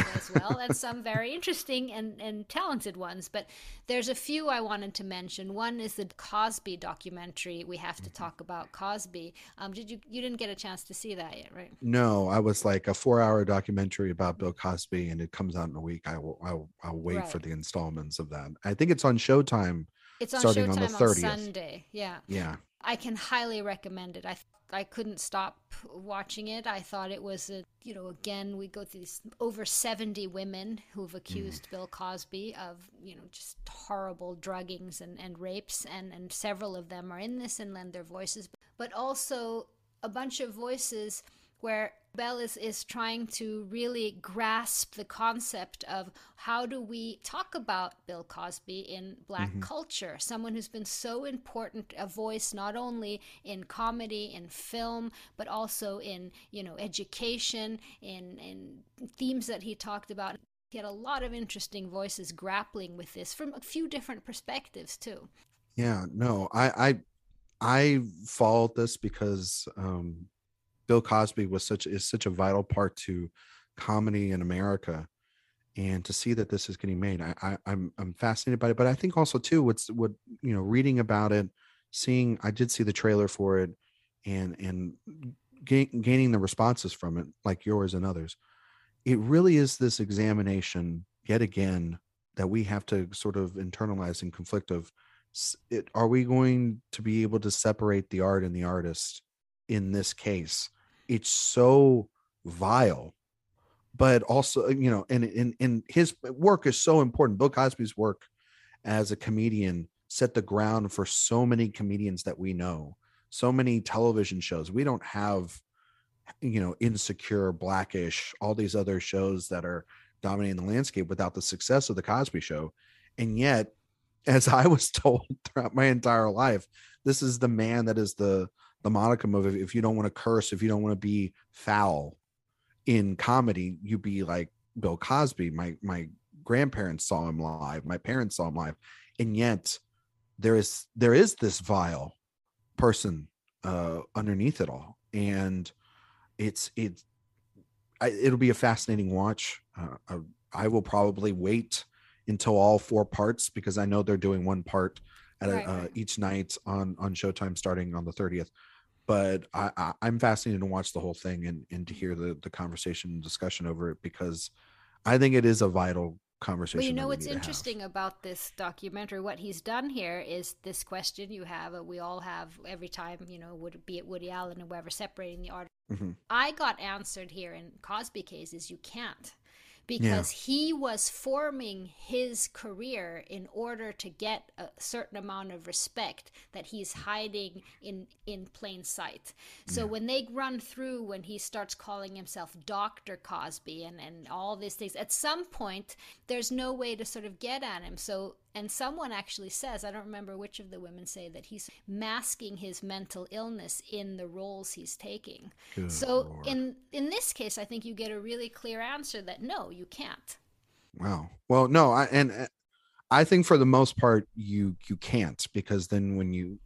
and some very interesting and talented ones. But there's a few I wanted to mention. One is the Cosby documentary. We have to talk about Cosby. You didn't get a chance to see that yet, right? No, I was like a 4-hour documentary about Bill Cosby, and it comes out in a week. I'll wait for the installments of that. I think it's on Showtime. It's on starting Showtime on the 30th. On Sunday. Yeah. Yeah. I can highly recommend it. I couldn't stop watching it. I thought it was again, we go through these over 70 women who've accused Bill Cosby of, just horrible druggings and rapes. And several of them are in this and lend their voices, but also a bunch of voices where Bell is trying to really grasp the concept of how do we talk about Bill Cosby in Black culture, someone who's been so important, a voice not only in comedy, in film, but also in, education, in themes that he talked about. He had a lot of interesting voices grappling with this from a few different perspectives too. Yeah, no, I followed this because, Bill Cosby is such a vital part to comedy in America, and to see that this is getting made, I'm fascinated by it. But I think also too, reading about it, I did see the trailer for it, and gaining the responses from it, like yours and others. It really is this examination yet again that we have to sort of internalize and conflict of. Are we going to be able to separate the art and the artist? In this case, it's so vile but also, you know, and his work is so important. Bill Cosby's work as a comedian set the ground for so many comedians that we know, so many television shows. We don't have, you know, Insecure, Blackish, all these other shows that are dominating the landscape without the success of the Cosby Show. And yet, as I was told throughout my entire life, this is the man that is the modicum of, if you don't want to curse, if you don't want to be foul in comedy, you be like Bill Cosby. My grandparents saw him live. My parents saw him live. And yet there is this vile person underneath it all. And it'll be a fascinating watch. I will probably wait until all four parts, because I know they're doing one part at each night on Showtime starting on the 30th. But I'm fascinated to watch the whole thing and to hear the conversation and discussion over it, because I think it is a vital conversation. Well, you know what's interesting about this documentary, what he's done here, is this question you have, we all have every time, you know, would it be at Woody Allen or whoever, separating the art. Mm-hmm. I got answered here in Cosby cases, you can't. Because he was forming his career in order to get a certain amount of respect that he's hiding in plain sight. So when they run through, when he starts calling himself Dr. Cosby and all these things, at some point, there's no way to sort of get at him. So, and someone actually says, I don't remember which of the women say, that he's masking his mental illness in the roles he's taking. Good so Lord. In this case, I think you get a really clear answer that no, you can't. Wow. Well, no, I think for the most part, you can't, because then when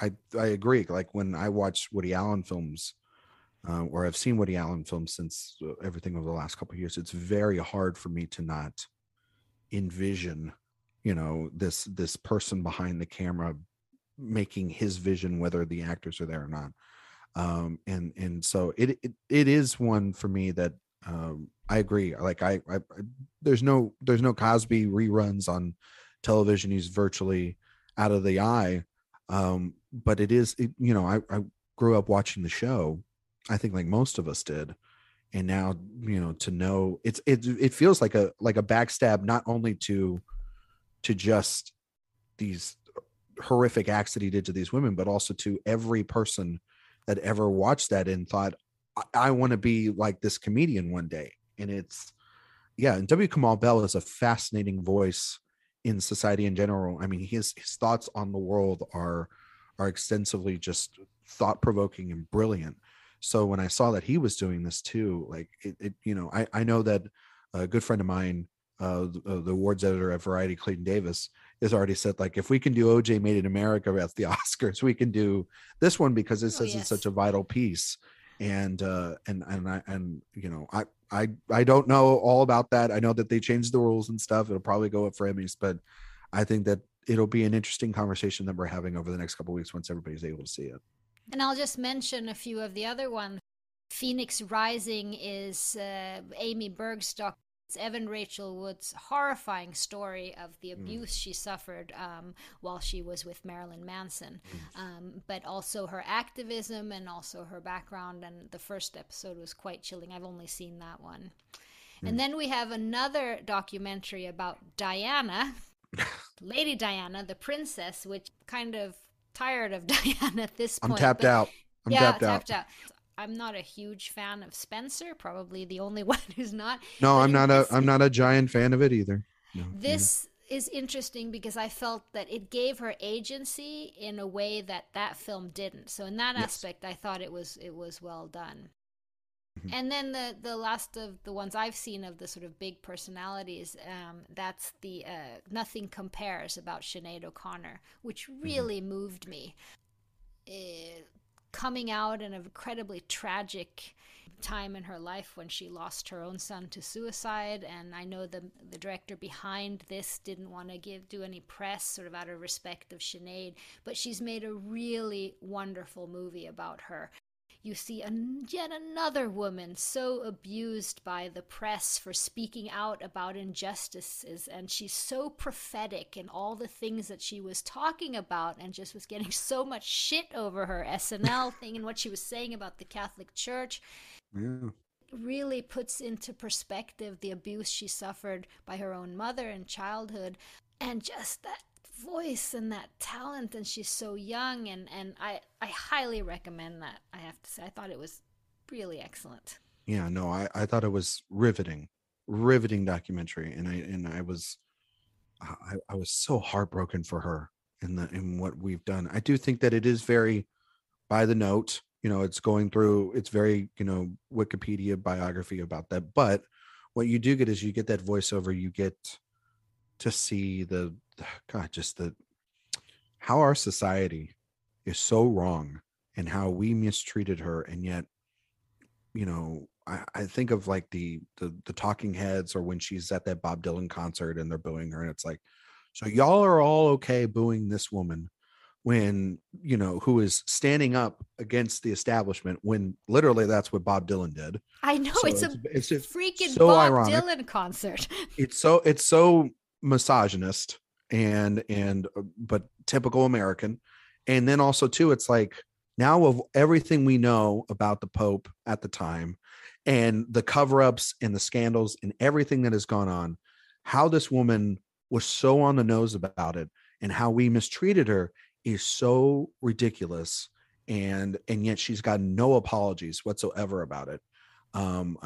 I agree. Like when I watch Woody Allen films, or I've seen Woody Allen films since everything over the last couple of years, it's very hard for me to not envision, you know, this person behind the camera making his vision, whether the actors are there or not. And so it is one for me that I agree. Like I there's no Cosby reruns on television. He's virtually out of the eye. But it is, you know, I grew up watching the show, I think, like most of us did. And now, you know, to know it feels like a backstab, not only to just these horrific acts that he did to these women, but also to every person that ever watched that and thought, I want to be like this comedian one day. And it's, and W. Kamau Bell is a fascinating voice in society in general. I mean, his thoughts on the world are extensively just thought-provoking and brilliant. So when I saw that he was doing this too, like it you know, I know that a good friend of mine, the awards editor at Variety, Clayton Davis, has already said, like, if we can do OJ Made in America at the Oscars, we can do this one, because it says it's such a vital piece. And you know, I don't know all about that. I know that they changed the rules and stuff. It'll probably go up for Emmys, but I think that it'll be an interesting conversation that we're having over the next couple of weeks once everybody's able to see it. And I'll just mention a few of the other ones. Phoenix Rising is Amy Berg's documentary. It's Evan Rachel Wood's horrifying story of the abuse she suffered while she was with Marilyn Manson, but also her activism and also her background. And the first episode was quite chilling. I've only seen that one. And then we have another documentary about Diana, Lady Diana, the princess, which kind of tired of Diana at this point. I'm tapped out. I'm not a huge fan of Spencer, probably the only one who's not. No, I'm not a giant fan of it either. No, this is interesting because I felt that it gave her agency in a way that film didn't. So in that aspect, I thought it was well done. Mm-hmm. And then the last of the ones I've seen of the sort of big personalities, that's the Nothing Compares about Sinead O'Connor, which really moved me. Coming out in an incredibly tragic time in her life when she lost her own son to suicide. And I know the director behind this didn't want to do any press, sort of out of respect of Sinead, but she's made a really wonderful movie about her. You see yet another woman so abused by the press for speaking out about injustices, and she's so prophetic in all the things that she was talking about, and just was getting so much shit over her SNL thing and what she was saying about the Catholic Church. Yeah. really puts into perspective the abuse she suffered by her own mother in childhood, and just that voice and that talent, and she's so young, and I highly recommend that. I have to say, I thought it was really excellent. Yeah, no, I thought it was riveting documentary, and I was so heartbroken for her in what we've done. I do think that it is very by the note, you know, it's going through, it's very, you know, Wikipedia biography about that, but what you do get is you get that voiceover, you get to see the God, just the how our society is so wrong and how we mistreated her, and yet, you know, I think of like the Talking Heads, or when she's at that Bob Dylan concert and they're booing her, and it's like, so y'all are all okay booing this woman when, you know, who is standing up against the establishment, when literally that's what Bob Dylan did. I know, so it's freaking so Bob ironic. Dylan concert. It's so misogynist and but typical American. And then also too, it's like, now of everything we know about the Pope at the time and the cover-ups and the scandals and everything that has gone on, how this woman was so on the nose about it and how we mistreated her is so ridiculous, and yet she's got no apologies whatsoever about it. And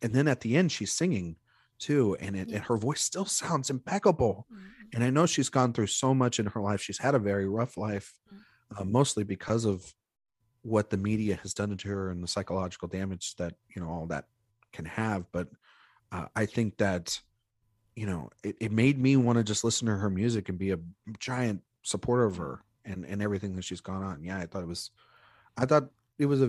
then at the end she's singing too, and her voice still sounds impeccable. Mm-hmm. And I know she's gone through so much in her life. She's had a very rough life, mostly because of what the media has done to her and the psychological damage that, you know, all that can have. But I think that, you know, it made me want to just listen to her music and be a giant supporter of her and everything that she's gone on. Yeah, I thought it was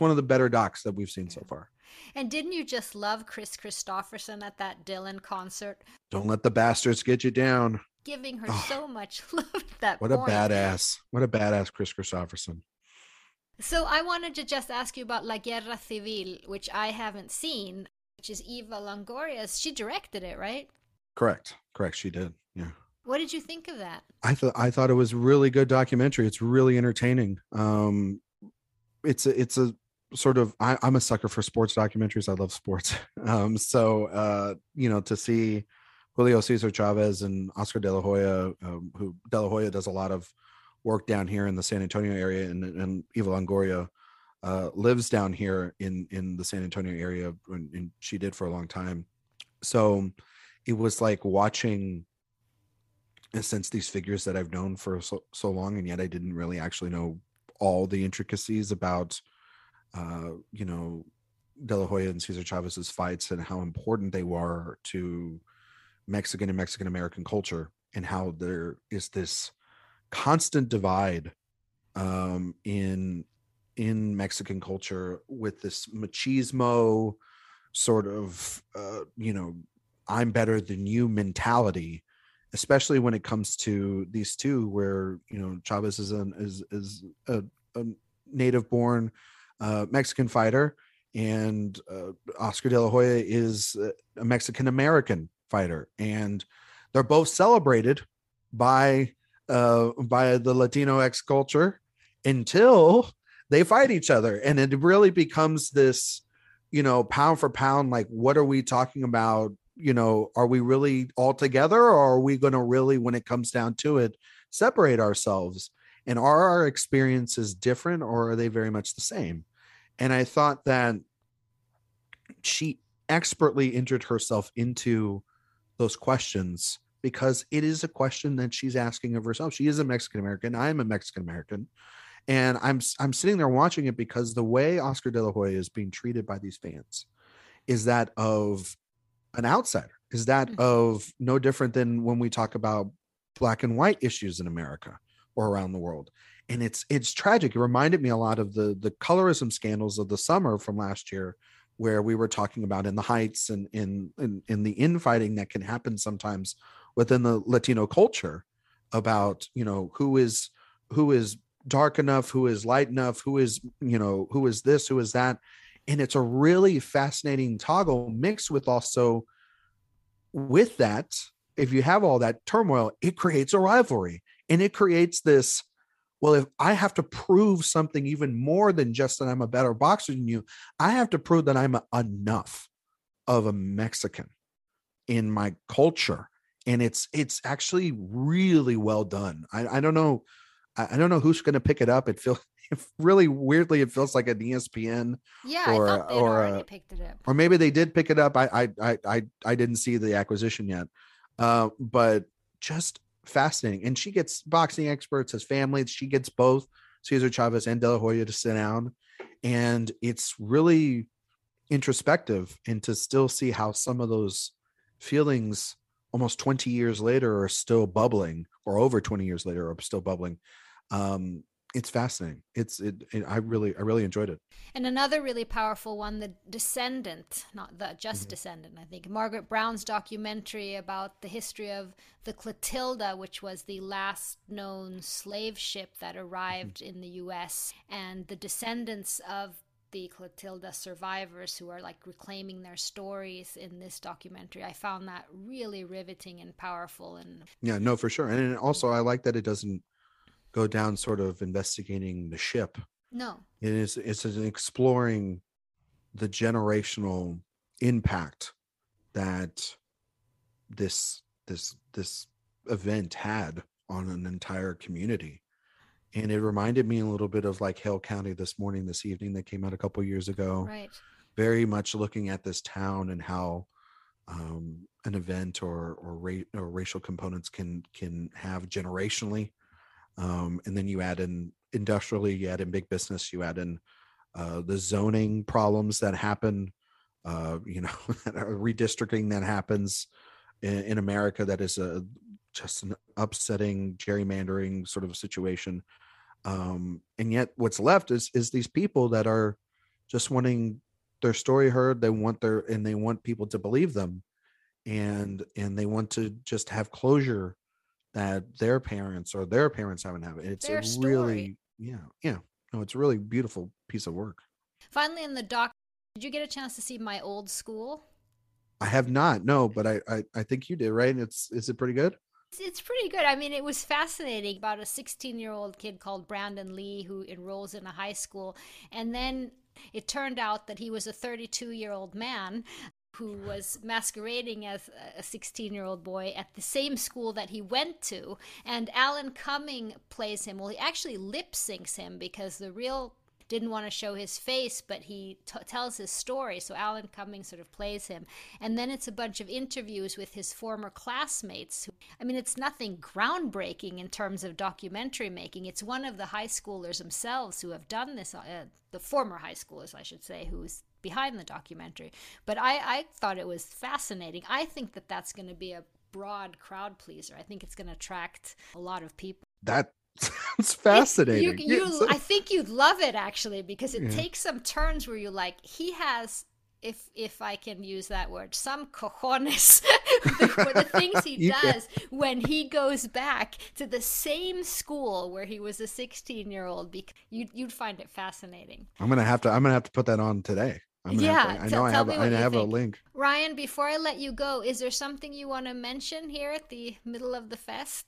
one of the better docs that we've seen so far. And didn't you just love Chris Christopherson at that Dylan concert? Don't let the bastards get you down. Giving her so much love at that point. What a badass Chris Christopherson. So I wanted to just ask you about La Guerra Civil, which I haven't seen, which is Eva Longoria's. She directed it, right? Correct. She did. Yeah. What did you think of that? I thought it was a really good documentary. It's really entertaining. It's a sort of, I'm a sucker for sports documentaries. I love sports. You know, to see Julio Cesar Chavez and Oscar De La Hoya, who De La Hoya does a lot of work down here in the San Antonio area, and Eva Longoria lives down here in the San Antonio area, and she did for a long time. So it was like watching, in a sense, these figures that I've known for so long, and yet I didn't really actually know all the intricacies about you know, De La Hoya and Cesar Chavez's fights and how important they were to Mexican and Mexican American culture, and how there is this constant divide in Mexican culture with this machismo sort of, you know, I'm better than you mentality, especially when it comes to these two, where, you know, Chavez is a native born Mexican fighter, and Oscar De La Hoya is a Mexican American fighter, and they're both celebrated by the Latinx culture until they fight each other, and it really becomes this, you know, pound for pound, like, what are we talking about? You know, are we really all together, or are we going to really, when it comes down to it, separate ourselves? And are our experiences different, or are they very much the same? And I thought that she expertly entered herself into those questions, because it is a question that she's asking of herself. She is a Mexican American. I am a Mexican American. And I'm sitting there watching it, because the way Oscar De La Hoya is being treated by these fans is that of an outsider, is that of no different than when we talk about black and white issues in America or around the world. And it's tragic. It reminded me a lot of the colorism scandals of the summer from last year, where we were talking about in the Heights and in the infighting that can happen sometimes within the Latino culture about, you know, who is dark enough, who is light enough, who is, you know, who is this, who is that. And it's a really fascinating toggle mixed with also with that, if you have all that turmoil, it creates a rivalry. And it creates this, well, if I have to prove something even more than just that I'm a better boxer than you, I have to prove that I'm enough of a Mexican in my culture. And it's actually really well done. I don't know who's going to pick it up. It feels like an ESPN. Yeah, or, I thought they'd already picked it up. Or maybe they did pick it up. I didn't see the acquisition yet, but just fascinating. And she gets boxing experts as family. She gets both Cesar Chavez and De La Hoya to sit down, and it's really introspective, and to still see how some of those feelings almost 20 years later are still bubbling, or over 20 years later are still bubbling. It's fascinating. I really enjoyed it. And another really powerful one, The Descendant, Descendant, I think, Margaret Brown's documentary about the history of the Clotilda, which was the last known slave ship that arrived in the U.S. and the descendants of the Clotilda survivors who are like reclaiming their stories in this documentary. I found that really riveting and powerful. And yeah, no, for sure. And also I like that it doesn't go down sort of investigating the ship. No, it's exploring the generational impact that this event had on an entire community. And it reminded me a little bit of like Hale County This Evening that came out a couple of years ago. Right. Very much looking at this town and how an event or racial components can have generationally. And then you add in industrially, you add in big business, you add in the zoning problems that happen, redistricting that happens in America. That is just an upsetting, gerrymandering sort of situation. And yet what's left is these people that are just wanting their story heard. They want people to believe them, and they want to just have closure that their parents or their parents haven't had. It's their story. It's a really beautiful piece of work. Finally, in the doc, did you get a chance to see My Old School? I have not, no, but I think you did, right? And is it pretty good? It's pretty good. I mean, it was fascinating about a 16-year-old kid called Brandon Lee who enrolls in a high school. And then it turned out that he was a 32-year-old man who was masquerading as a 16-year-old boy at the same school that he went to. And Alan Cumming plays him. Well, he actually lip syncs him because the real didn't want to show his face, but he tells his story. So Alan Cumming sort of plays him. And then it's a bunch of interviews with his former classmates. I mean, it's nothing groundbreaking in terms of documentary making. It's one of the high schoolers themselves who have done this, the former high schoolers, I should say, who's behind the documentary. But I thought it was fascinating. I think that that's going to be a broad crowd pleaser. I think it's going to attract a lot of people. That sounds fascinating. I think you'd love it, actually, because it takes some turns where you're like, he has, if I can use that word, some cojones for the things he does when he goes back to the same school where he was a 16-year-old. Because you'd find it fascinating. I'm gonna have to put that on today. I have a link. Ryan, before I let you go, is there something you want to mention here at the middle of the fest?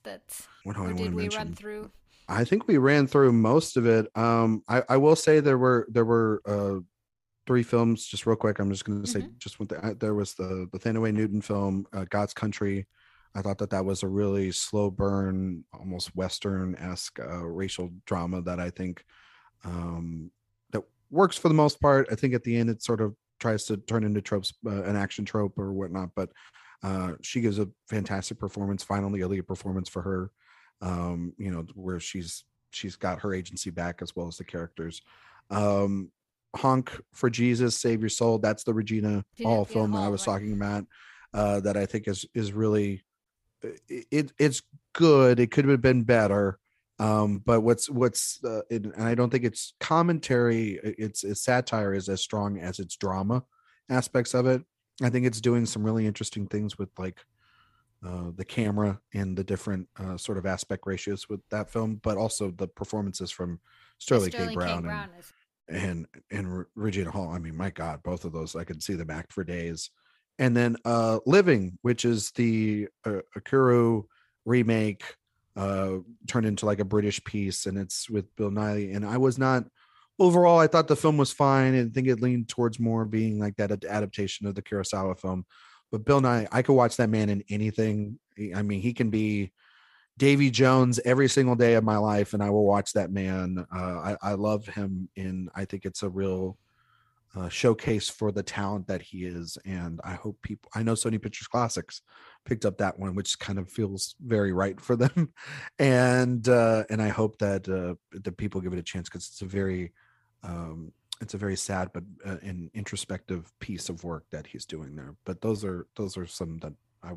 Run through? I think we ran through most of it. I will say there were three films. Just real quick, I'm just going to say just one thing. There was the Thanaway Newton film, God's Country. I thought that was a really slow burn, almost Western-esque racial drama that I think works for the most part. I think at the end it sort of tries to turn into tropes, an action trope or whatnot, but she gives a fantastic performance, finally a lead performance for her, where she's got her agency back as well as the characters. Honk for Jesus, Save Your Soul, that's the Regina Hall film that I was talking about, that I think is really, it's good. It could have been better. But and I don't think it's commentary, its satire is as strong as its drama aspects of it. I think it's doing some really interesting things with like the camera and the different sort of aspect ratios with that film, but also the performances from Sterling K. Brown and Regina Hall. I mean, my God, both of those, I could see them act for days. And then Living, which is the Akuru remake turned into like a British piece, and it's with Bill Nighy. And I was not, overall, I thought the film was fine, and I think it leaned towards more being like that adaptation of the Kurosawa film. But Bill Nighy, I could watch that man in anything. I mean, he can be Davy Jones every single day of my life, and I will watch that man. I love him, and I think it's a real showcase for the talent that he is. And I hope people, I know Sony Pictures Classics picked up that one, which kind of feels very right for them. And I hope that the people give it a chance, because it's a very sad but an introspective piece of work that he's doing there. But those are some that I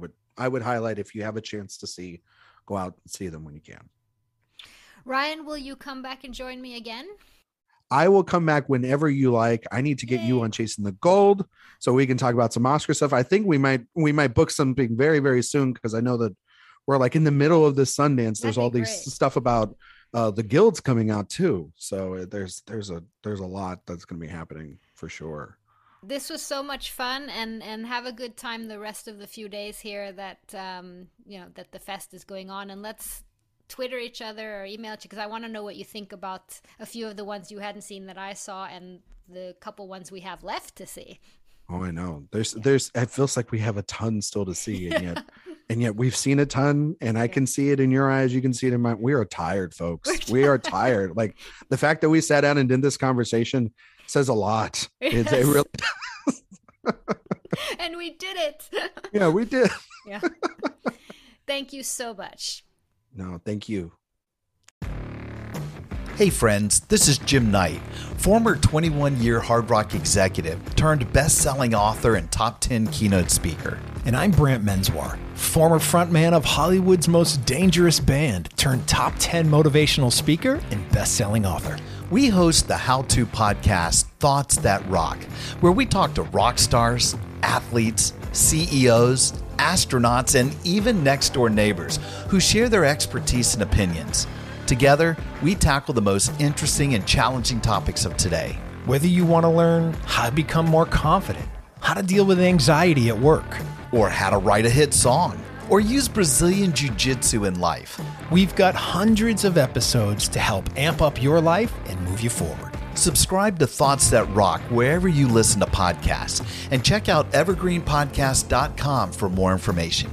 would highlight if you have a chance to see. Go out and see them when you can. Ryan, will you come back and join me again? I will come back whenever you like. I need to get you on Chasing the Gold so we can talk about some Oscar stuff. I think we might book something very, very soon, because I know that we're like in the middle of the Sundance. There's all these stuff about the guilds coming out too. So there's a lot that's going to be happening for sure. This was so much fun, and have a good time the rest of the few days here that that the fest is going on, and let's Twitter each other or email each other, because I want to know what you think about a few of the ones you hadn't seen that I saw, and the couple ones we have left to see. Oh, I know. There's. It feels like we have a ton still to see, and yet. And yet we've seen a ton, and I can see it in your eyes. You can see it in mine. We are tired, folks. We are tired. Like, the fact that we sat down and did this conversation says a lot. Yes. It really does. And we did it. Yeah, we did. Yeah. Thank you so much. No, thank you. Hey friends, this is Jim Knight, former 21-year Hard Rock executive turned best-selling author and top 10 keynote speaker. And I'm Brant Menswar, former frontman of Hollywood's most dangerous band turned top 10 motivational speaker and best-selling author. We host the how-to podcast, Thoughts That Rock, where we talk to rock stars, athletes, CEOs, astronauts, and even next-door neighbors who share their expertise and opinions. Together, we tackle the most interesting and challenging topics of today. Whether you want to learn how to become more confident, how to deal with anxiety at work, or how to write a hit song, or use Brazilian jiu-jitsu in life. We've got hundreds of episodes to help amp up your life and move you forward. Subscribe to Thoughts That Rock wherever you listen to podcasts, and check out evergreenpodcast.com for more information.